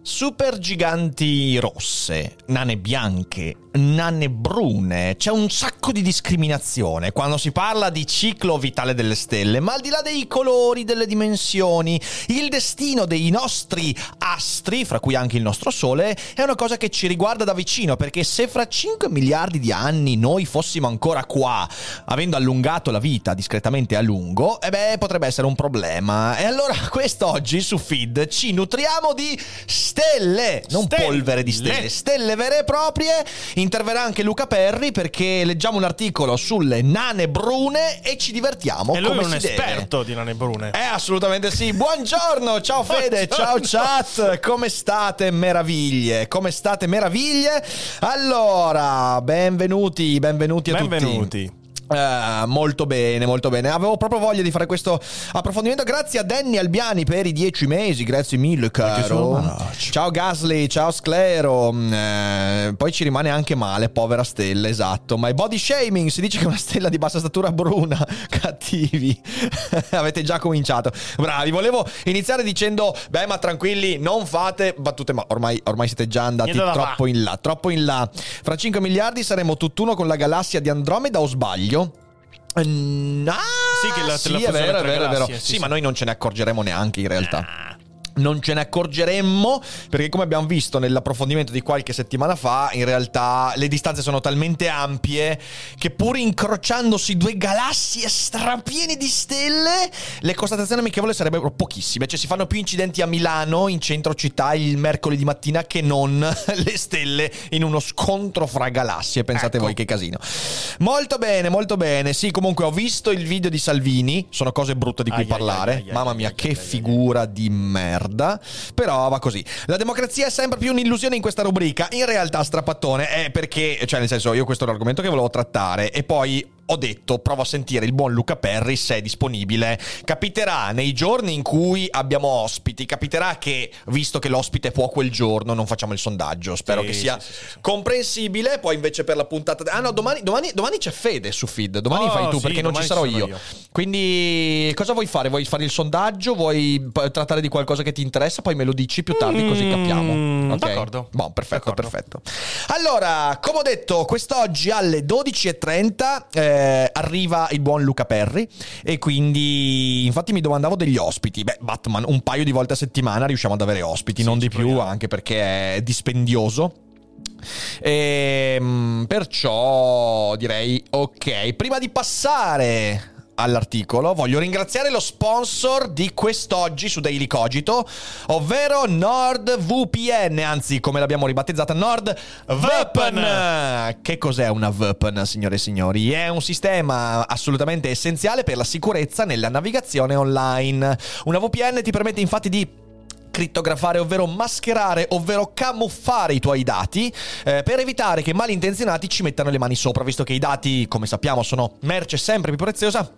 Supergiganti rosse, nane bianche, nane brune, c'è un sacco di discriminazione quando si parla di ciclo vitale delle stelle, ma al di là dei colori, delle dimensioni, il destino dei nostri astri, fra cui anche il nostro Sole, è una cosa che ci riguarda da vicino, perché se fra 5 miliardi di anni noi fossimo ancora qua, avendo allungato la vita discretamente a lungo, potrebbe essere un problema. E allora quest'oggi su Feed ci nutriamo di stelle, polvere di stelle, stelle vere e proprie. Interverrà anche Luca Perri perché leggiamo un articolo sulle nane brune e ci divertiamo come si deve. E lui è un esperto di nane brune. Assolutamente sì. Buongiorno, ciao Fede, ciao chat. Come state meraviglie? Allora, benvenuti a tutti. Molto bene. Avevo proprio voglia di fare questo approfondimento. Grazie a Danny Albiani per i 10 mesi. Grazie mille, caro. Ciao Gasly, ciao Sclero. Poi ci rimane anche male, povera stella, esatto. Ma è body shaming, si dice che è una stella di bassa statura bruna. Cattivi. Avete già cominciato. Bravi, volevo iniziare dicendo ma tranquilli, non fate battute. Ma ormai siete già andati troppo in là. Fra 5 miliardi saremo tutt'uno con la galassia di Andromeda, o sbaglio? Sì, è vero. Sì, ma noi non ce ne accorgeremo neanche in realtà. Non ce ne accorgeremmo perché, come abbiamo visto nell'approfondimento di qualche settimana fa, in realtà le distanze sono talmente ampie che pur incrociandosi due galassie strapiene di stelle le constatazioni amichevoli sarebbero pochissime. Cioè si fanno più incidenti a Milano, in centro città, il mercoledì mattina che non le stelle in uno scontro fra galassie. Pensate voi che casino. Molto bene. Sì, comunque ho visto il video di Salvini. Sono cose brutte di cui parlare. Mamma mia, che figura di merda. Però va così. La democrazia è sempre più un'illusione in questa rubrica. In realtà, strapattone, è perché, cioè nel senso, io questo è l'argomento che volevo trattare e poi ho detto provo a sentire il buon Luca Perri se è disponibile. Capiterà nei giorni in cui abbiamo ospiti, capiterà che visto che l'ospite può quel giorno non facciamo il sondaggio, spero che sia comprensibile. Poi invece per la puntata domani c'è Fede su Feed, domani fai tu perché non ci sarò io. Quindi cosa vuoi fare? Vuoi fare il sondaggio? Vuoi trattare di qualcosa che ti interessa? Poi me lo dici più tardi così capiamo. Okay? D'accordo. Bon, perfetto. Allora, come ho detto, quest'oggi alle 12:30 arriva il buon Luca Perri e quindi infatti mi domandavo degli ospiti. Batman, un paio di volte a settimana riusciamo ad avere ospiti, non di più, anche perché è dispendioso. Perciò direi ok, prima di passare all'articolo voglio ringraziare lo sponsor di quest'oggi su Daily Cogito, ovvero NordVPN, anzi come l'abbiamo ribattezzata NordVPN. Che cos'è una VPN, signore e signori? È un sistema assolutamente essenziale per la sicurezza nella navigazione online. Una VPN ti permette infatti di crittografare, ovvero mascherare, ovvero camuffare i tuoi dati per evitare che malintenzionati ci mettano le mani sopra, visto che i dati, come sappiamo, sono merce sempre più preziosa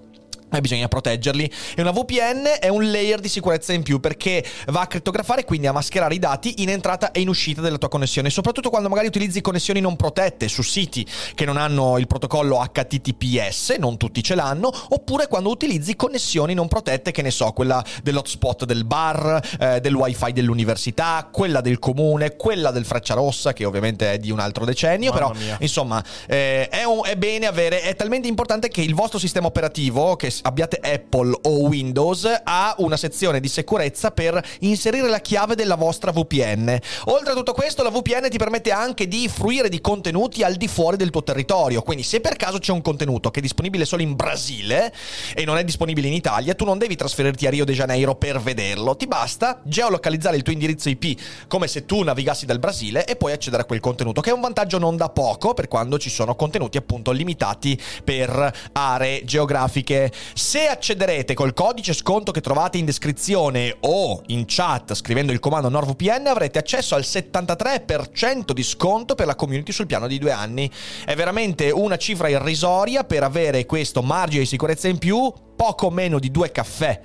e bisogna proteggerli. E una VPN è un layer di sicurezza in più perché va a crittografare, quindi a mascherare i dati in entrata e in uscita della tua connessione, soprattutto quando magari utilizzi connessioni non protette su siti che non hanno il protocollo HTTPS, non tutti ce l'hanno, oppure quando utilizzi connessioni non protette, che ne so, quella dell'hotspot del bar, del wifi dell'università, quella del comune, quella del Frecciarossa, che ovviamente è di un altro decennio. Mamma mia. Insomma, è bene avere, è talmente importante che il vostro sistema operativo, che abbiate Apple o Windows, ha una sezione di sicurezza per inserire la chiave della vostra VPN. Oltre a tutto questo, la VPN ti permette anche di fruire di contenuti al di fuori del tuo territorio, quindi se per caso c'è un contenuto che è disponibile solo in Brasile e non è disponibile in Italia, tu non devi trasferirti a Rio de Janeiro per vederlo, ti basta geolocalizzare il tuo indirizzo IP come se tu navigassi dal Brasile e puoi accedere a quel contenuto, che è un vantaggio non da poco per quando ci sono contenuti appunto limitati per aree geografiche. Se accederete col codice sconto che trovate in descrizione o in chat scrivendo il comando NordVPN, avrete accesso al 73% di sconto per la community sul piano di 2 anni. È veramente una cifra irrisoria per avere questo margine di sicurezza in più, poco meno di 2 caffè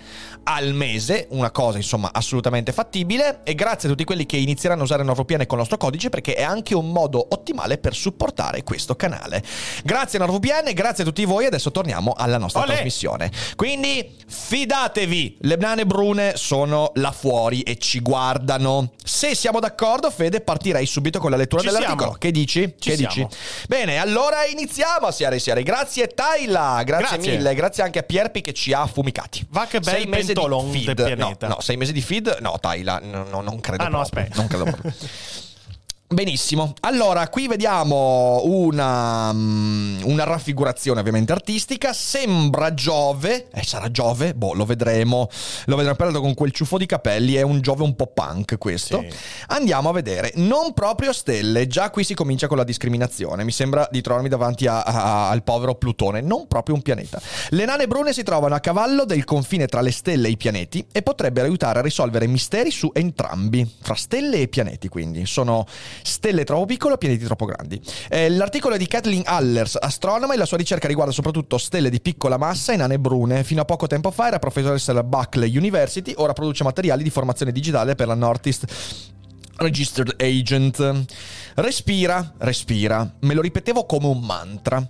al mese, una cosa insomma assolutamente fattibile, e grazie a tutti quelli che inizieranno a usare NordVPN con il nostro codice, perché è anche un modo ottimale per supportare questo canale. Grazie NordVPN, grazie a tutti voi, adesso torniamo alla nostra trasmissione. Quindi fidatevi, le banane brune sono là fuori e ci guardano. Se siamo d'accordo, Fede, partirei subito con la lettura dell'articolo. Che dici? Dici? Bene, allora iniziamo, siare. Grazie Taila, grazie mille, grazie anche a Pierpi che ci ha fumicati. Va che bel pentolon del pianeta. No, 6 mesi di feed? No, Taila, no, non credo. Ah, proprio. No, aspetta. Non credo proprio. Benissimo, allora qui vediamo una raffigurazione ovviamente artistica, sembra Giove, sarà Giove? Boh, lo vedremo peraltro con quel ciuffo di capelli, è un Giove un po' punk questo, sì. Andiamo a vedere, non proprio stelle, già qui si comincia con la discriminazione, mi sembra di trovarmi davanti al povero Plutone, non proprio un pianeta. Le nane brune si trovano a cavallo del confine tra le stelle e i pianeti e potrebbero aiutare a risolvere misteri su entrambi, fra stelle e pianeti quindi, sono stelle troppo piccole, pianeti troppo grandi. L'articolo è di Kathleen Allers, astronoma, e la sua ricerca riguarda soprattutto stelle di piccola massa e nane brune. Fino a poco tempo fa era professoressa alla Buckley University, ora produce materiali di formazione digitale per la Northeast Registered Agent. Respira, me lo ripetevo come un mantra.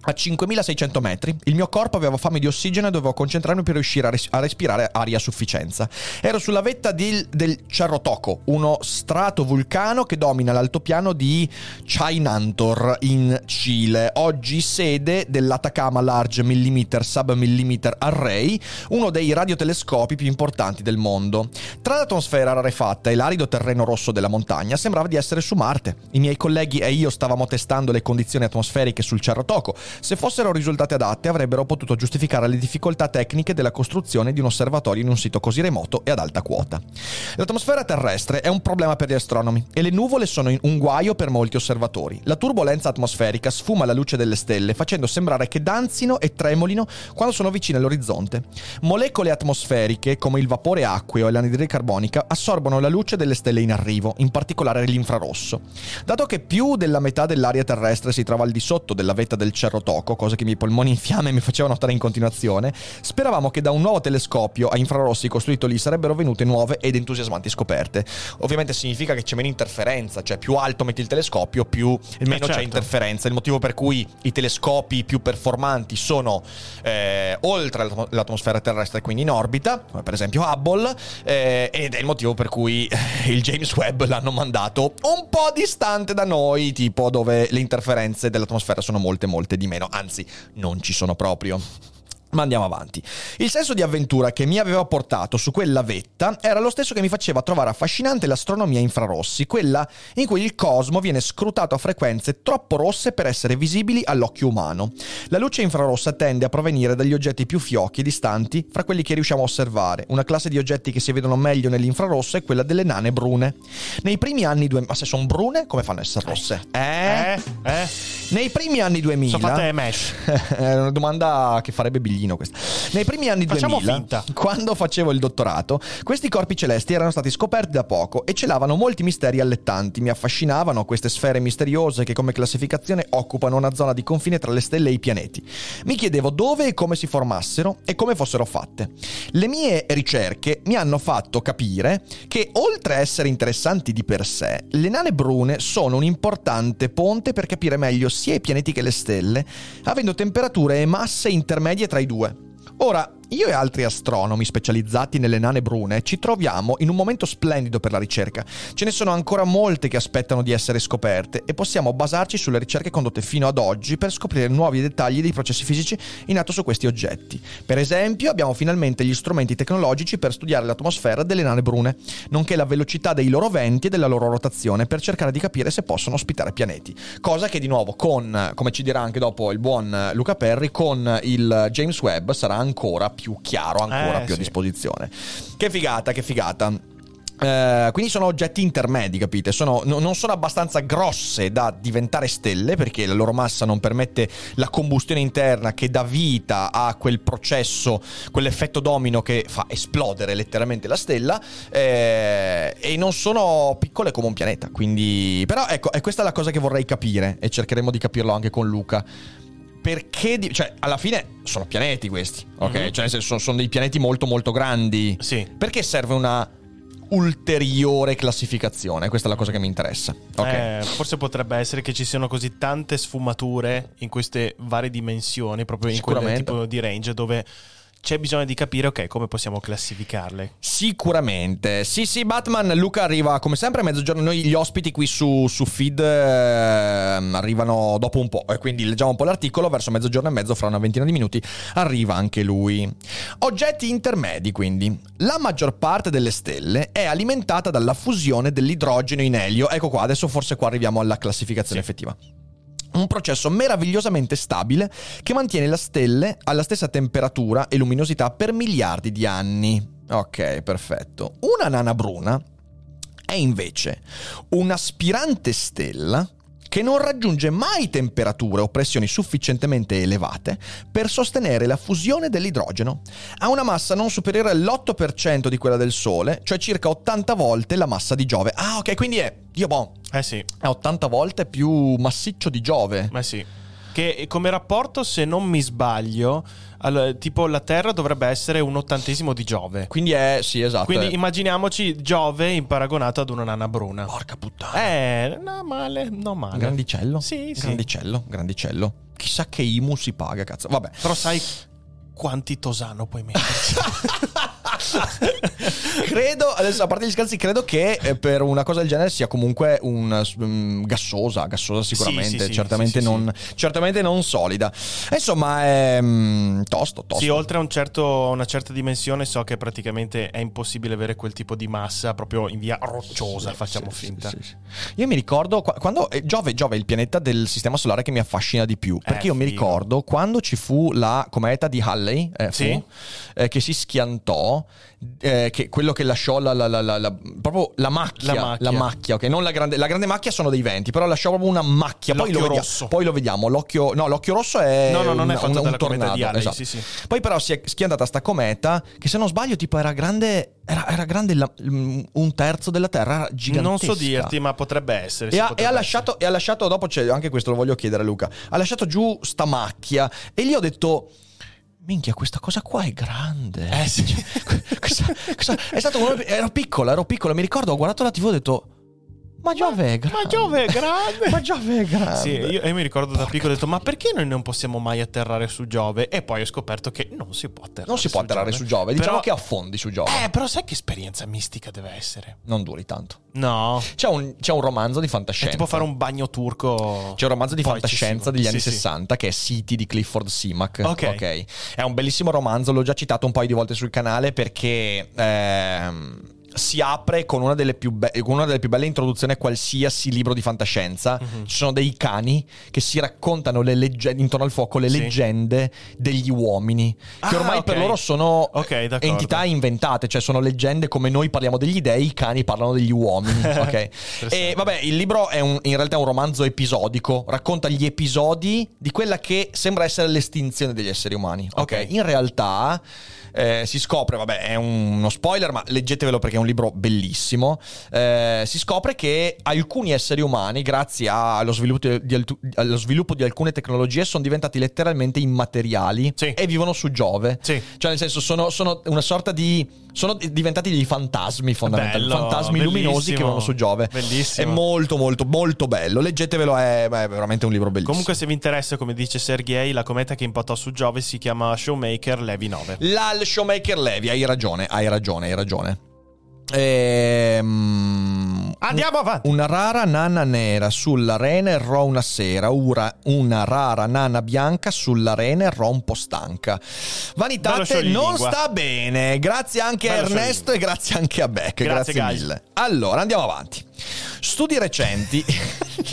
A 5.600 metri, il mio corpo aveva fame di ossigeno e dovevo concentrarmi per riuscire a respirare aria a sufficienza. Ero sulla vetta del Cerro Tocco, uno strato vulcano che domina l'altopiano di Chajnantor in Cile, oggi sede dell'Atacama Large Millimeter Sub-Millimeter Array, uno dei radiotelescopi più importanti del mondo. Tra l'atmosfera rarefatta e l'arido terreno rosso della montagna sembrava di essere su Marte. I miei colleghi e io stavamo testando le condizioni atmosferiche sul Cerro Tocco. Se fossero risultate adatte, avrebbero potuto giustificare le difficoltà tecniche della costruzione di un osservatorio in un sito così remoto e ad alta quota. L'atmosfera terrestre è un problema per gli astronomi e le nuvole sono un guaio per molti osservatori. La turbolenza atmosferica sfuma la luce delle stelle, facendo sembrare che danzino e tremolino quando sono vicine all'orizzonte. Molecole atmosferiche, come il vapore acqueo e l'anidride carbonica, assorbono la luce delle stelle in arrivo, in particolare l'infrarosso. Dato che più della metà dell'area terrestre si trova al di sotto della vetta del Cerro Tocco, cosa che i miei polmoni in fiamme mi facevano notare in continuazione, speravamo che da un nuovo telescopio a infrarossi costruito lì sarebbero venute nuove ed entusiasmanti scoperte. Ovviamente significa che c'è meno interferenza, cioè più alto metti il telescopio, meno c'è interferenza. Il motivo per cui i telescopi più performanti sono oltre l'atmosfera terrestre, quindi in orbita, come per esempio Hubble, ed è il motivo per cui il James Webb l'hanno mandato un po' distante da noi, tipo dove le interferenze dell'atmosfera sono molte di meno, anzi non ci sono proprio. Ma andiamo avanti. Il senso di avventura che mi aveva portato su quella vetta era lo stesso che mi faceva trovare affascinante l'astronomia infrarossi, quella in cui il cosmo viene scrutato a frequenze troppo rosse per essere visibili all'occhio umano. La luce infrarossa tende a provenire dagli oggetti più fiochi e distanti fra quelli che riusciamo a osservare. Una classe di oggetti che si vedono meglio nell'infrarosso è quella delle nane brune. Nei primi anni 2000, ma se sono brune come fanno a essere rosse? Nei primi anni 2000 sono fatte mesh. È una domanda che farebbe biglietti. Nei primi anni 2000, quando facevo il dottorato, questi corpi celesti erano stati scoperti da poco e celavano molti misteri allettanti. Mi affascinavano queste sfere misteriose che come classificazione occupano una zona di confine tra le stelle e i pianeti. Mi chiedevo dove e come si formassero e come fossero fatte. Le mie ricerche mi hanno fatto capire che, oltre a essere interessanti di per sé, le nane brune sono un importante ponte per capire meglio sia i pianeti che le stelle, avendo temperature e masse intermedie tra i due. Ora, Io e altri astronomi specializzati nelle nane brune ci troviamo in un momento splendido per la ricerca. Ce ne sono ancora molte che aspettano di essere scoperte e possiamo basarci sulle ricerche condotte fino ad oggi per scoprire nuovi dettagli dei processi fisici in atto su questi oggetti. Per esempio, abbiamo finalmente gli strumenti tecnologici per studiare l'atmosfera delle nane brune, nonché la velocità dei loro venti e della loro rotazione per cercare di capire se possono ospitare pianeti. Cosa che di nuovo con, come ci dirà anche dopo il buon Luca Perri, con il James Webb sarà ancora più chiaro, ancora più a disposizione. Che figata, che figata. Quindi sono oggetti intermedi, capite? Non sono abbastanza grosse da diventare stelle, perché la loro massa non permette la combustione interna che dà vita a quel processo, quell'effetto domino che fa esplodere letteralmente la stella, e non sono piccole come un pianeta. Quindi, però ecco, è questa la cosa che vorrei capire, e cercheremo di capirlo anche con Luca. Perché, cioè, alla fine sono pianeti questi, ok? Mm-hmm. Cioè, nel senso, sono dei pianeti molto, molto grandi. Sì. Perché serve una ulteriore classificazione? Questa è la cosa che mi interessa. Okay. Forse potrebbe essere che ci siano così tante sfumature in queste varie dimensioni, proprio in quel tipo di range, dove c'è bisogno di capire, ok, come possiamo classificarle. Sicuramente. Sì, Batman. Luca arriva come sempre a mezzogiorno. Noi gli ospiti qui su Feed arrivano dopo un po', e quindi leggiamo un po' l'articolo. Verso mezzogiorno e mezzo, fra una ventina di minuti, arriva anche lui. Oggetti intermedi, quindi. La maggior parte delle stelle è alimentata dalla fusione dell'idrogeno in elio. Ecco qua, adesso forse qua arriviamo alla classificazione effettiva. Un processo meravigliosamente stabile che mantiene le stelle alla stessa temperatura e luminosità per miliardi di anni. Ok, perfetto. Una nana bruna è invece un'aspirante stella che non raggiunge mai temperature o pressioni sufficientemente elevate per sostenere la fusione dell'idrogeno. Ha una massa non superiore all'8% di quella del Sole, cioè circa 80 volte la massa di Giove. Ah, ok, quindi è è 80 volte più massiccio di Giove. Ma sì. Che come rapporto, se non mi sbaglio, tipo la Terra dovrebbe essere un 80° di Giove. Quindi è, sì, esatto. Quindi immaginiamoci Giove in paragonato ad una nana bruna. Porca puttana. Non male. Grandicello. Sì. Grandicello. Chissà che IMU si paga, cazzo. Vabbè. Però sai quanti Tosano puoi metterci? Credo, adesso a parte gli scherzi, credo che per una cosa del genere sia comunque gassosa sicuramente, certamente non solida. Insomma, è tosto. Sì, oltre a una certa dimensione so che praticamente è impossibile avere quel tipo di massa proprio in via rocciosa, finta. Sì. Io mi ricordo quando Giove è il pianeta del sistema solare che mi affascina di più, perché io mi ricordo quando ci fu la cometa di Halley, che si schiantò, che quello che lasciò proprio la macchia, ok? Non la grande macchia sono dei venti, però lasciò proprio una macchia. Poi lo vediamo. L'occhio rosso è non è fatto un tornado. Di Halley, esatto. Sì. Poi però si è schiantata sta cometa che, se non sbaglio, tipo era grande un terzo della Terra, era gigantesca. Non so dirti, ma potrebbe essere. E ha lasciato dopo, c'è anche questo, lo voglio chiedere a Luca. Ha lasciato giù sta macchia e lì ho detto: minchia, questa cosa qua è grande. Ero piccolo, mi ricordo, ho guardato la TV e ho detto: Ma Giove è grande. Sì, io mi ricordo da piccolo ho detto: ma perché noi non possiamo mai atterrare su Giove? E poi ho scoperto che non si può atterrare su Giove. Diciamo che affondi su Giove. Però sai che esperienza mistica deve essere? Non duri tanto. No. C'è un romanzo di fantascienza. È tipo fare un bagno turco. C'è un romanzo di fantascienza degli anni 60 che è City di Clifford Simak. Okay. È un bellissimo romanzo, l'ho già citato un paio di volte sul canale perché si apre con una delle più belle introduzioni a qualsiasi libro di fantascienza. Mm-hmm. Ci sono dei cani che si raccontano le leggende intorno al fuoco, le leggende degli uomini, che ormai per loro sono entità inventate, cioè sono leggende. Come noi parliamo degli dei, i cani parlano degli uomini. E vabbè, il libro è in realtà un romanzo episodico, racconta gli episodi di quella che sembra essere l'estinzione degli esseri umani. In realtà si scopre, vabbè, è uno spoiler, ma leggetevelo perché è un libro bellissimo, si scopre che alcuni esseri umani, grazie allo sviluppo di alcune tecnologie, sono diventati letteralmente immateriali, sì, e vivono su Giove. Sì. Cioè, nel senso, sono una sorta di... sono diventati dei fantasmi, fondamentalmente. Bello, fantasmi luminosi che vivono su Giove. Bellissimo. È molto, molto, molto bello. Leggetevelo, è veramente un libro bellissimo. Comunque, se vi interessa, come dice Sergei, la cometa che impattò su Giove si chiama Shoemaker-Levy 9. La Shoemaker-Levy, hai ragione. Andiamo avanti. Una rara nana nera sull'arena errò una sera, una rara nana bianca sull'arena errò un po' stanca. Vanitate non sta bene. Grazie anche a Ernesto e grazie anche a Beck. Grazie mille. Allora andiamo avanti. Studi recenti.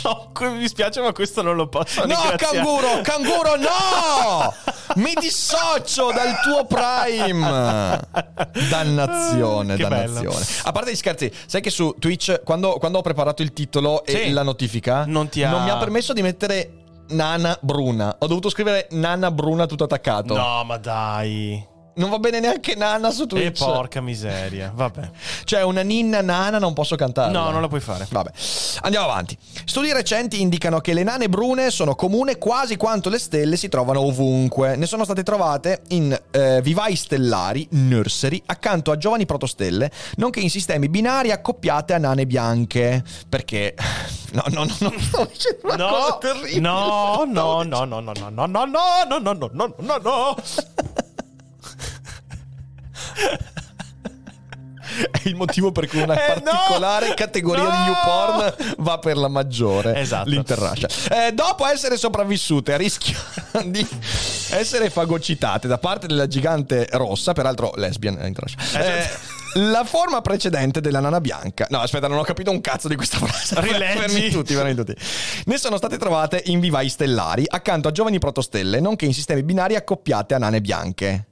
No, mi spiace, ma questo non lo posso ringraziare. No, canguro no! Mi dissocio dal tuo Prime. Dannazione. A parte gli scherzi, sai che su Twitch quando ho preparato il titolo, sì, e la notifica non mi ha permesso di mettere Nana Bruna. Ho dovuto scrivere Nana Bruna tutto attaccato. No, ma dai. Non va bene neanche Nana su Twitch. E porca miseria, vabbè. Cioè, una ninna nana non posso cantare. No, non la puoi fare. Vabbè, andiamo avanti. Studi recenti indicano che le nane brune sono comune quasi quanto le stelle si trovano ovunque. Ne sono state trovate in vivai stellari, nursery, accanto a giovani protostelle, nonché in sistemi binari accoppiate a nane bianche. Perché... No, sto dicendo una cosa terribile. No. È il motivo per cui una particolare categoria di YouPorn va per la maggiore. Esatto. L'Interrascia. Dopo essere sopravvissute a rischio di essere fagocitate da parte della gigante rossa, peraltro lesbian, Interrascia. La forma precedente della nana bianca. No, aspetta, non ho capito un cazzo di questa frase. Fermi tutti. Ne sono state trovate in vivai stellari, accanto a giovani protostelle, nonché in sistemi binari accoppiate a nane bianche.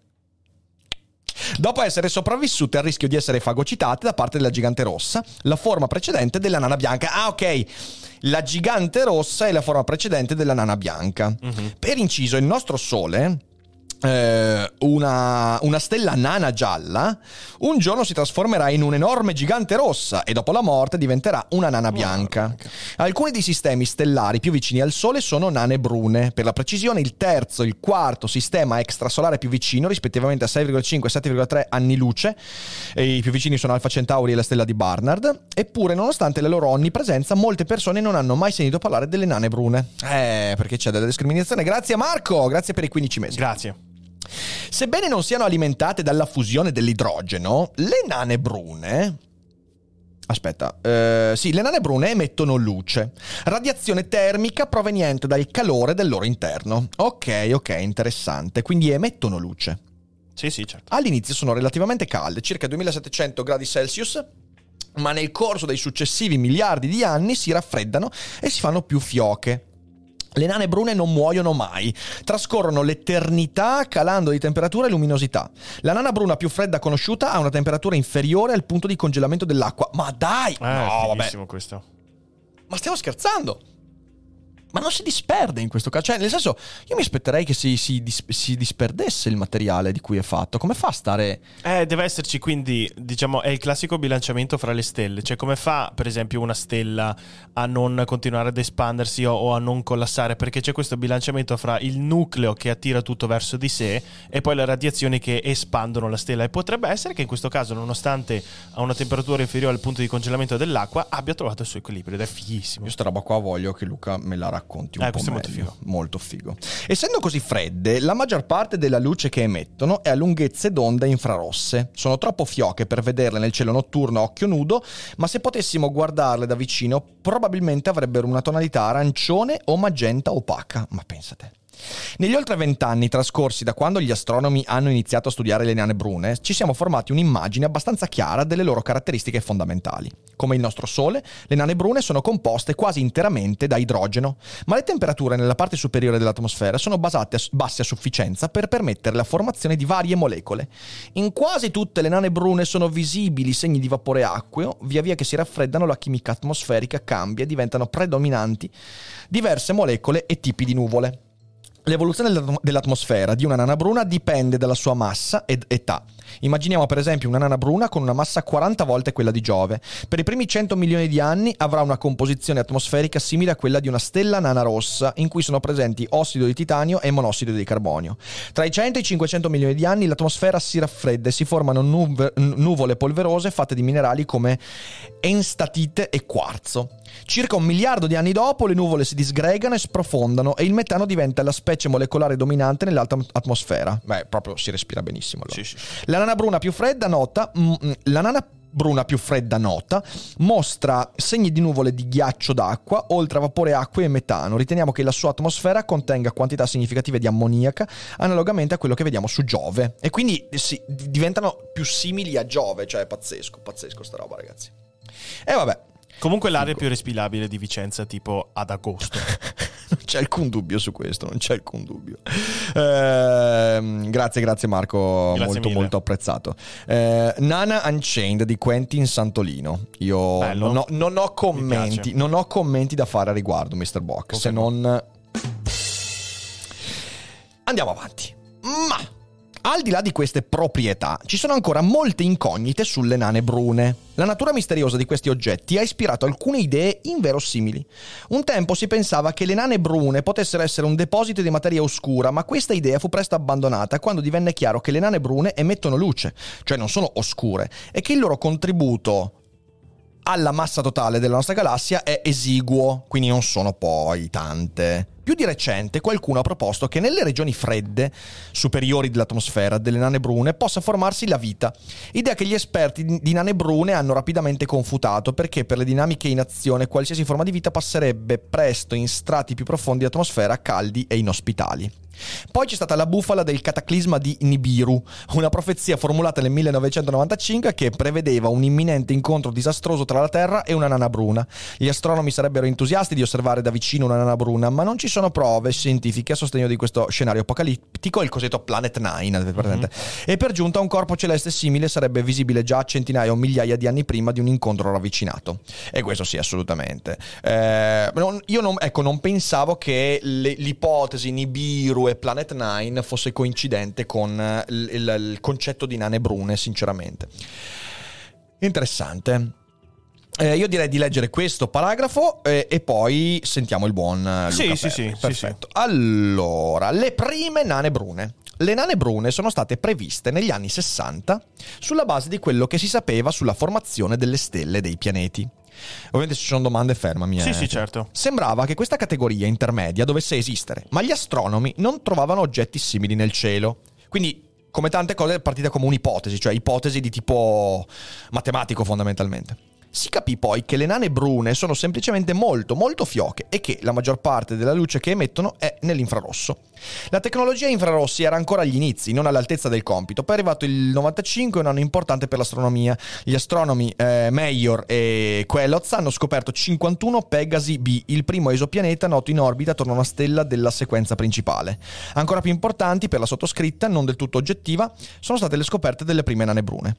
Dopo essere sopravvissute al rischio di essere fagocitate da parte della gigante rossa, la forma precedente della nana bianca. Ah, ok. La gigante rossa è la forma precedente della nana bianca. Mm-hmm. Per inciso, il nostro Sole, una stella nana gialla, un giorno si trasformerà in un'enorme gigante rossa e dopo la morte diventerà una nana bianca. Alcuni dei sistemi stellari più vicini al Sole sono nane brune. Per la precisione, il terzo e il quarto sistema extrasolare più vicino, rispettivamente a 6,5 e 7,3 anni luce, e i più vicini sono Alfa Centauri e la Stella di Barnard. Eppure, nonostante la loro onnipresenza, molte persone non hanno mai sentito parlare delle nane brune. Perché c'è della discriminazione. Grazie Marco, grazie per i 15 mesi. Grazie. Sebbene non siano alimentate dalla fusione dell'idrogeno, le nane brune... le nane brune emettono luce, radiazione termica proveniente dal calore del loro interno. Ok, interessante. Quindi emettono luce. Sì, certo. All'inizio sono relativamente calde, circa 2700 gradi Celsius, ma nel corso dei successivi miliardi di anni si raffreddano e si fanno più fioche. Le nane brune non muoiono mai, trascorrono l'eternità calando di temperatura e luminosità. La nana bruna più fredda conosciuta ha una temperatura inferiore al punto di congelamento dell'acqua. Ma dai! No, vabbè. Questo. Ma stiamo scherzando! Ma non si disperde in questo caso. Cioè, nel senso, io mi aspetterei che si disperdesse il materiale di cui è fatto. Come fa a stare... deve esserci, quindi, diciamo, è il classico bilanciamento fra le stelle. Cioè, come fa, per esempio, una stella a non continuare ad espandersi o a non collassare? Perché c'è questo bilanciamento fra il nucleo che attira tutto verso di sé e poi le radiazioni che espandono la stella. E potrebbe essere che in questo caso, nonostante a una temperatura inferiore al punto di congelamento dell'acqua, abbia trovato il suo equilibrio. Ed è fighissimo. Io sta roba qua voglio che Luca me la racconti. Questo è molto figo. Essendo così fredde, la maggior parte della luce che emettono è a lunghezze d'onda infrarosse. Sono troppo fioche per vederle nel cielo notturno a occhio nudo, ma se potessimo guardarle da vicino, probabilmente avrebbero una tonalità arancione o magenta opaca. Ma pensate. Negli oltre 20 anni trascorsi da quando gli astronomi hanno iniziato a studiare le nane brune, ci siamo formati un'immagine abbastanza chiara delle loro caratteristiche fondamentali. Come il nostro Sole, le nane brune sono composte quasi interamente da idrogeno, ma le temperature nella parte superiore dell'atmosfera sono basse a sufficienza per permettere la formazione di varie molecole. In quasi tutte le nane brune sono visibili segni di vapore acqueo. Via via che si raffreddano, la chimica atmosferica cambia e diventano predominanti diverse molecole e tipi di nuvole. L'evoluzione dell'atmosfera di una nana bruna dipende dalla sua massa ed età. Immaginiamo per esempio una nana bruna con una massa 40 volte quella di Giove. Per i primi 100 milioni di anni avrà una composizione atmosferica simile a quella di una stella nana rossa, in cui sono presenti ossido di titanio e monossido di carbonio. Tra i 100 e i 500 milioni di anni l'atmosfera si raffredda e si formano nuvole polverose fatte di minerali come enstatite e quarzo. Circa 1 miliardo di anni dopo le nuvole si disgregano e sprofondano e il metano diventa la specie molecolare dominante nell'alta atmosfera. Beh, proprio si respira benissimo allora. Sì, sì. La nana bruna più fredda nota mostra segni di nuvole di ghiaccio d'acqua, oltre a vapore acqua e metano. Riteniamo che la sua atmosfera contenga quantità significative di ammoniaca, analogamente a quello che vediamo su Giove. E quindi diventano più simili a Giove, cioè è pazzesco sta roba, ragazzi. E vabbè. Comunque l'area più respirabile di Vicenza tipo ad agosto. Non c'è alcun dubbio su questo, non c'è alcun dubbio. Grazie Marco, grazie molto mille. Molto apprezzato. Nana Unchained di Quentin Santolino. Io non ho commenti da fare a riguardo, Mr. Bock, okay. Se non andiamo avanti. Ma al di là di queste proprietà, ci sono ancora molte incognite sulle nane brune. La natura misteriosa di questi oggetti ha ispirato alcune idee inverosimili. Un tempo si pensava che le nane brune potessero essere un deposito di materia oscura, ma questa idea fu presto abbandonata quando divenne chiaro che le nane brune emettono luce, cioè non sono oscure, e che il loro contributo alla massa totale della nostra galassia è esiguo, quindi non sono poi tante. Più di recente qualcuno ha proposto che nelle regioni fredde superiori dell'atmosfera delle nane brune possa formarsi la vita, idea che gli esperti di nane brune hanno rapidamente confutato, perché per le dinamiche in azione qualsiasi forma di vita passerebbe presto in strati più profondi di atmosfera, caldi e inospitali. Poi c'è stata la bufala del cataclisma di Nibiru, una profezia formulata nel 1995 che prevedeva un imminente incontro disastroso tra la Terra e una nana bruna. Gli astronomi sarebbero entusiasti di osservare da vicino una nana bruna, ma non ci sono prove scientifiche a sostegno di questo scenario apocalittico, il cosiddetto Planet 9, presente. E per giunta un corpo celeste simile sarebbe visibile già centinaia o migliaia di anni prima di un incontro ravvicinato. E questo sì, assolutamente. Io non pensavo che l'ipotesi Nibiru e Planet 9 fosse coincidente con il concetto di nane brune, sinceramente. Interessante. Io direi di leggere questo paragrafo e poi sentiamo il buon Luca Perri. Sì. Perfetto. Sì. Allora, le prime nane brune. Le nane brune sono state previste negli anni 60 sulla base di quello che si sapeva sulla formazione delle stelle e dei pianeti. Ovviamente se ci sono domande fermami. Sì, certo. Sembrava che questa categoria intermedia dovesse esistere, ma gli astronomi non trovavano oggetti simili nel cielo. Quindi, come tante cose, è partita come un'ipotesi, cioè ipotesi di tipo matematico fondamentalmente. Si capì poi che le nane brune sono semplicemente molto, molto fioche e che la maggior parte della luce che emettono è nell'infrarosso. La tecnologia infrarossi era ancora agli inizi, non all'altezza del compito. Poi è arrivato il 95, un anno importante per l'astronomia. Gli astronomi Mayor e Queloz hanno scoperto 51 Pegasi B, il primo esopianeta noto in orbita attorno a una stella della sequenza principale. Ancora più importanti per la sottoscritta, non del tutto oggettiva, sono state le scoperte delle prime nane brune.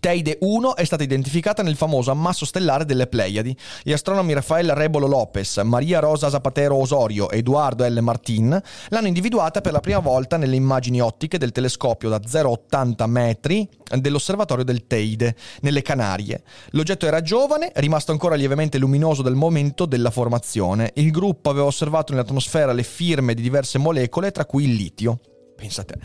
Teide 1 è stata identificata nel famoso ammasso stellare delle Pleiadi. Gli astronomi Rafael Rebolo Lopez, Maria Rosa Zapatero Osorio e Eduardo L. Martin l'hanno individuata per la prima volta nelle immagini ottiche del telescopio da 0,80 metri dell'osservatorio del Teide, nelle Canarie. L'oggetto era giovane, rimasto ancora lievemente luminoso dal momento della formazione. Il gruppo aveva osservato nell'atmosfera le firme di diverse molecole, tra cui il litio. Pensate.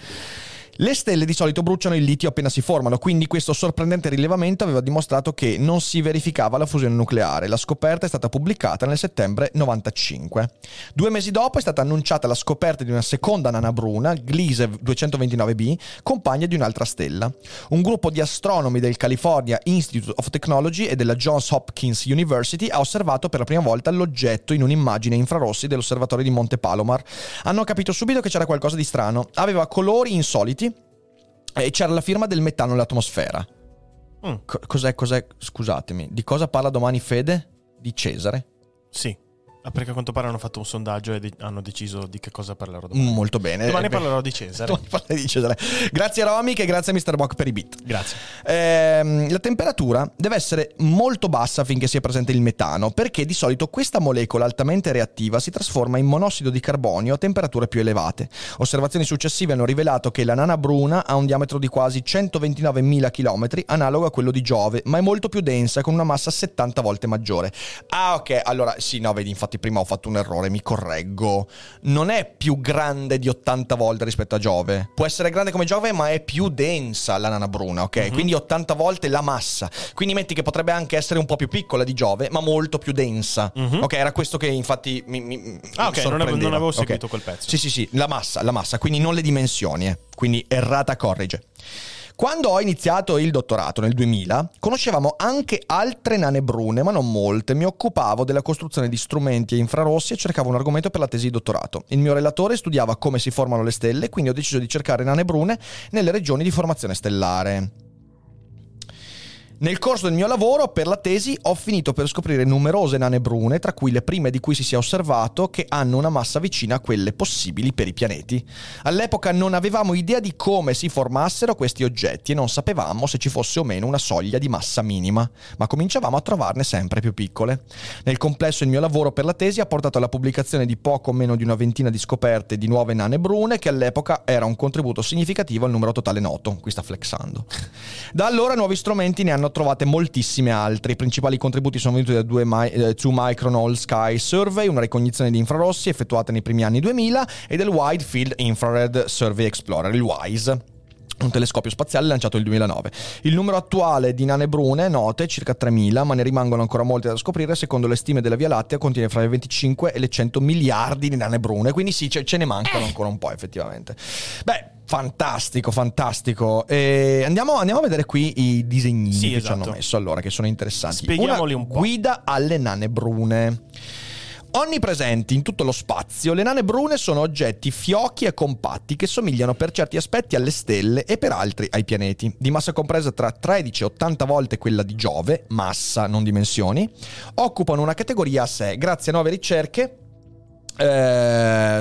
Le stelle di solito bruciano il litio appena si formano, quindi questo sorprendente rilevamento aveva dimostrato che non si verificava la fusione nucleare. La scoperta è stata pubblicata nel settembre 95. 2 mesi dopo è stata annunciata la scoperta di una seconda nana bruna, Gliese 229 B, compagna di un'altra stella. Un gruppo di astronomi del California Institute of Technology e della Johns Hopkins University ha osservato per la prima volta l'oggetto in un'immagine infrarossi dell'osservatorio di Monte Palomar. Hanno capito subito che c'era qualcosa di strano. Aveva colori insoliti e c'era la firma del metano nell'atmosfera. Cos'è? Scusatemi. Di cosa parla domani Fede? Di Cesare? Sì. Ah, perché a quanto pare hanno fatto un sondaggio e hanno deciso di che cosa parlerò domani. Molto bene. Domani parlerò di Cesare. Grazie a Romic e grazie a Mr. Bock per i beat. Grazie. La temperatura deve essere molto bassa finché sia presente il metano, perché di solito questa molecola altamente reattiva si trasforma in monossido di carbonio a temperature più elevate. Osservazioni successive hanno rivelato che la nana bruna ha un diametro di quasi 129.000 km, analogo a quello di Giove, ma è molto più densa, con una massa 70 volte maggiore. Ah, ok, allora sì, no, vedi, infatti prima ho fatto un errore, mi correggo. Non è più grande di 80 volte rispetto a Giove. Può essere grande come Giove, ma è più densa la nana bruna, ok? Mm-hmm. Quindi 80 volte la massa. Quindi metti che potrebbe anche essere un po' più piccola di Giove, ma molto più densa. Mm-hmm. Ok, era questo che infatti mi sorprendeva. Non avevo seguito quel pezzo. Sì, la massa, quindi non le dimensioni, eh. Quindi errata, corrige. Quando ho iniziato il dottorato nel 2000, conoscevamo anche altre nane brune, ma non molte. Mi occupavo della costruzione di strumenti infrarossi e cercavo un argomento per la tesi di dottorato. Il mio relatore studiava come si formano le stelle, quindi ho deciso di cercare nane brune nelle regioni di formazione stellare. Nel corso del mio lavoro per la tesi ho finito per scoprire numerose nane brune, tra cui le prime di cui si sia osservato che hanno una massa vicina a quelle possibili per i pianeti. All'epoca non avevamo idea di come si formassero questi oggetti e non sapevamo se ci fosse o meno una soglia di massa minima, ma cominciavamo a trovarne sempre più piccole. Nel complesso il mio lavoro per la tesi ha portato alla pubblicazione di poco meno di una ventina di scoperte di nuove nane brune, che all'epoca era un contributo significativo al numero totale noto. Qui sta flexando. Da allora nuovi strumenti ne hanno trovate moltissime altre. I principali contributi sono venuti da Two Micron All Sky Survey, una ricognizione di infrarossi effettuata nei primi anni 2000, e del Wide Field Infrared Survey Explorer, il WISE, un telescopio spaziale lanciato nel 2009. Il numero attuale di nane brune note è circa 3000, ma ne rimangono ancora molte da scoprire. Secondo le stime della Via Lattea contiene fra le 25 e le 100 miliardi di nane brune, quindi sì, ce ne mancano ancora un po' effettivamente. Beh, fantastico. Andiamo a vedere qui i disegnini che esatto. Ci hanno messo, allora, che sono interessanti. Spieghiamoli un po'. Guida alle nane brune. Onnipresenti in tutto lo spazio, le nane brune sono oggetti fiochi e compatti che somigliano per certi aspetti alle stelle e per altri ai pianeti, di massa compresa tra 13 e 80 volte quella di Giove, massa, non dimensioni. Occupano una categoria a sé grazie a nuove ricerche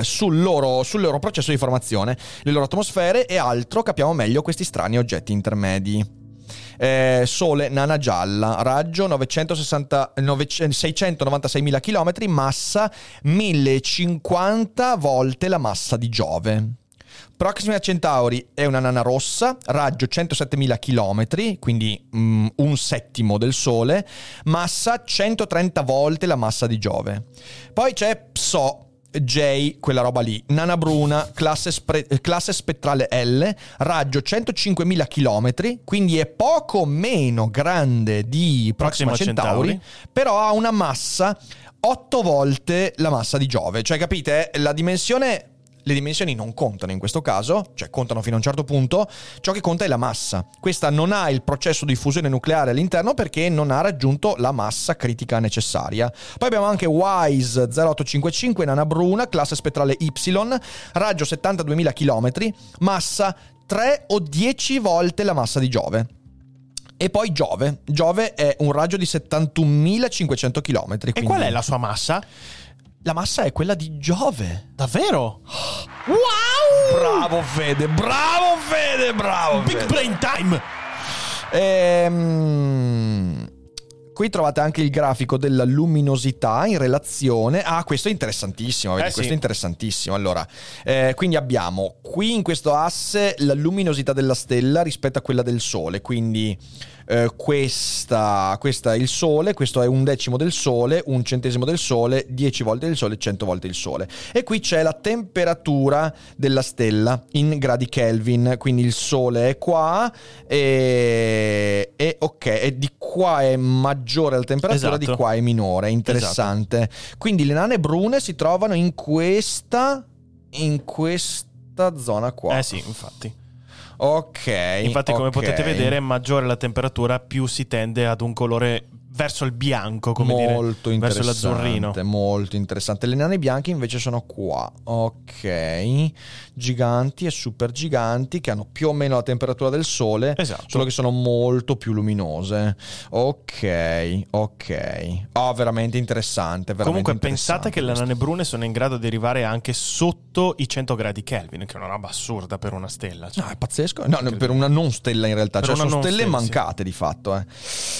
sul loro processo di formazione, le loro atmosfere e altro. Capiamo meglio questi strani oggetti intermedi. Sole, nana gialla, raggio 696.000 km, massa 1050 volte la massa di Giove. Proxima Centauri è una nana rossa, raggio 107.000 km, quindi un settimo del Sole, massa 130 volte la massa di Giove. Poi c'è Pso J, quella roba lì, nana bruna, classe spettrale L, raggio 105.000 km, quindi è poco meno grande di Proxima Centauri, però ha una massa 8 volte la massa di Giove. Cioè, capite? Le dimensioni non contano in questo caso, cioè contano fino a un certo punto. Ciò che conta è la massa. Questa non ha il processo di fusione nucleare all'interno perché non ha raggiunto la massa critica necessaria. Poi abbiamo anche WISE 0855, nana bruna, classe spettrale Y, raggio 72.000 km, massa 3 o 10 volte la massa di Giove. E poi Giove. Giove è un raggio di 71.500 km. E quindi... qual è la sua massa? La massa è quella di Giove. Davvero? Wow! Bravo Fede! Big brain time! Qui trovate anche il grafico della luminosità in relazione... Ah, questo è interessantissimo, vedi? Questo è interessantissimo. Allora, quindi abbiamo qui in questo asse la luminosità della stella rispetto a quella del Sole, quindi... Questa è il Sole, questo è un decimo del Sole, un centesimo del Sole, 10 volte il Sole, 100 volte il Sole. E qui c'è la temperatura della stella in gradi Kelvin, quindi il Sole è qua e di qua è maggiore la temperatura, esatto. Di qua è minore, interessante. Esatto. Quindi le nane brune si trovano in questa zona qua. Eh sì, infatti. Ok. Infatti, come potete vedere, maggiore la temperatura, più si tende ad un colore verso il bianco, come molto dire, verso l'azzurrino. Molto interessante. Le nane bianche invece sono qua, ok, giganti e super giganti che hanno più o meno la temperatura del Sole, esatto, solo che sono molto più luminose. Ok, ok, oh, veramente interessante, veramente. Comunque interessante, pensate che le nane brune sono in grado di arrivare anche sotto i 100 gradi Kelvin, che è una roba assurda per una stella, cioè. No, è pazzesco, no, per una non stella in realtà, cioè sono stelle mancate di fatto, eh.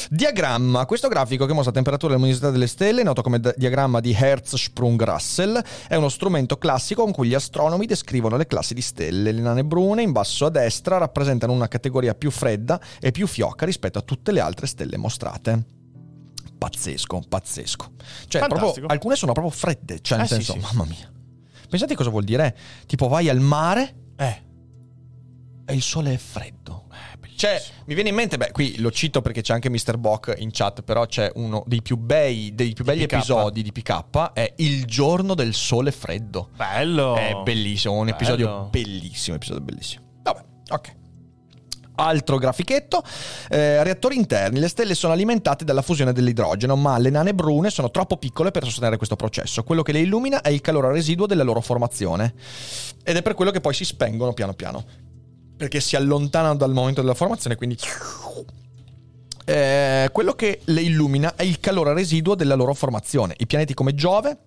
Diagramma, questo grafico che mostra temperatura e luminosità delle stelle, noto come diagramma di Hertzsprung-Russell, è uno strumento classico con cui gli astronomi descrivono le classi di stelle. Le nane brune, in basso a destra, rappresentano una categoria più fredda e più fioca rispetto a tutte le altre stelle mostrate. Pazzesco, pazzesco. Cioè, proprio, alcune sono proprio fredde, cioè nel senso, sì, sì, mamma mia. Pensate cosa vuol dire? Tipo vai al mare, e il sole è freddo. Cioè, mi viene in mente, beh, qui lo cito perché c'è anche Mr. Bock in chat, però c'è uno dei più belli episodi di PK, è Il giorno del sole freddo. Bello! È bellissimo, un episodio bellissimo. Vabbè, ok. Altro grafichetto, reattori interni. Le stelle sono alimentate dalla fusione dell'idrogeno, ma le nane brune sono troppo piccole per sostenere questo processo. Quello che le illumina è il calore residuo della loro formazione, ed è per quello che poi si spengono piano piano, perché si allontanano dal momento della formazione, quindi quello che le illumina è il calore residuo della loro formazione. I pianeti come Giove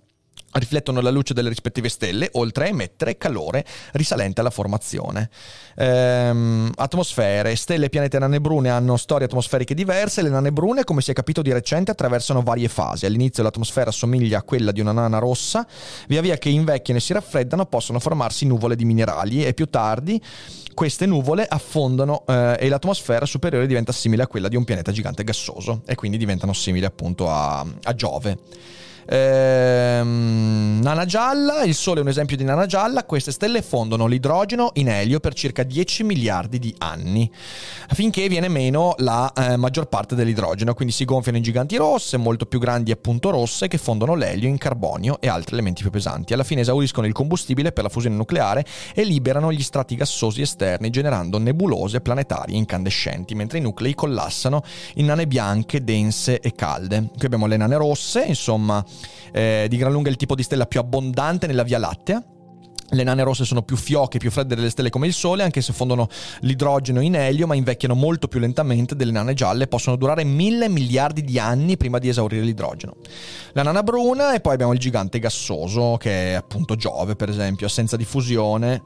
riflettono la luce delle rispettive stelle, oltre a emettere calore risalente alla formazione. Atmosfere. Stelle e pianeti nane brune hanno storie atmosferiche diverse. Le nane brune, come si è capito di recente, attraversano varie fasi. All'inizio l'atmosfera assomiglia a quella di una nana rossa. Via via che invecchiano e si raffreddano, possono formarsi nuvole di minerali, e più tardi queste nuvole affondano e l'atmosfera superiore diventa simile a quella di un pianeta gigante gassoso, e quindi diventano simili appunto a Giove. Nana gialla. Il Sole è un esempio di nana gialla. Queste stelle fondono l'idrogeno in elio per circa 10 miliardi di anni, finché viene meno la maggior parte dell'idrogeno, quindi si gonfiano in giganti rosse, molto più grandi, appunto rosse, che fondono l'elio in carbonio e altri elementi più pesanti. Alla fine esauriscono il combustibile per la fusione nucleare e liberano gli strati gassosi esterni, generando nebulose planetarie incandescenti, mentre i nuclei collassano in nane bianche dense e calde. Qui abbiamo le nane rosse, insomma, di gran lunga il tipo di stella più abbondante nella Via Lattea. Le nane rosse sono più fioche, più fredde delle stelle come il Sole, anche se fondono l'idrogeno in elio, ma invecchiano molto più lentamente delle nane gialle, possono durare 1.000 miliardi di anni prima di esaurire l'idrogeno. La nana bruna, e poi abbiamo il gigante gassoso, che è appunto Giove, per esempio, senza diffusione.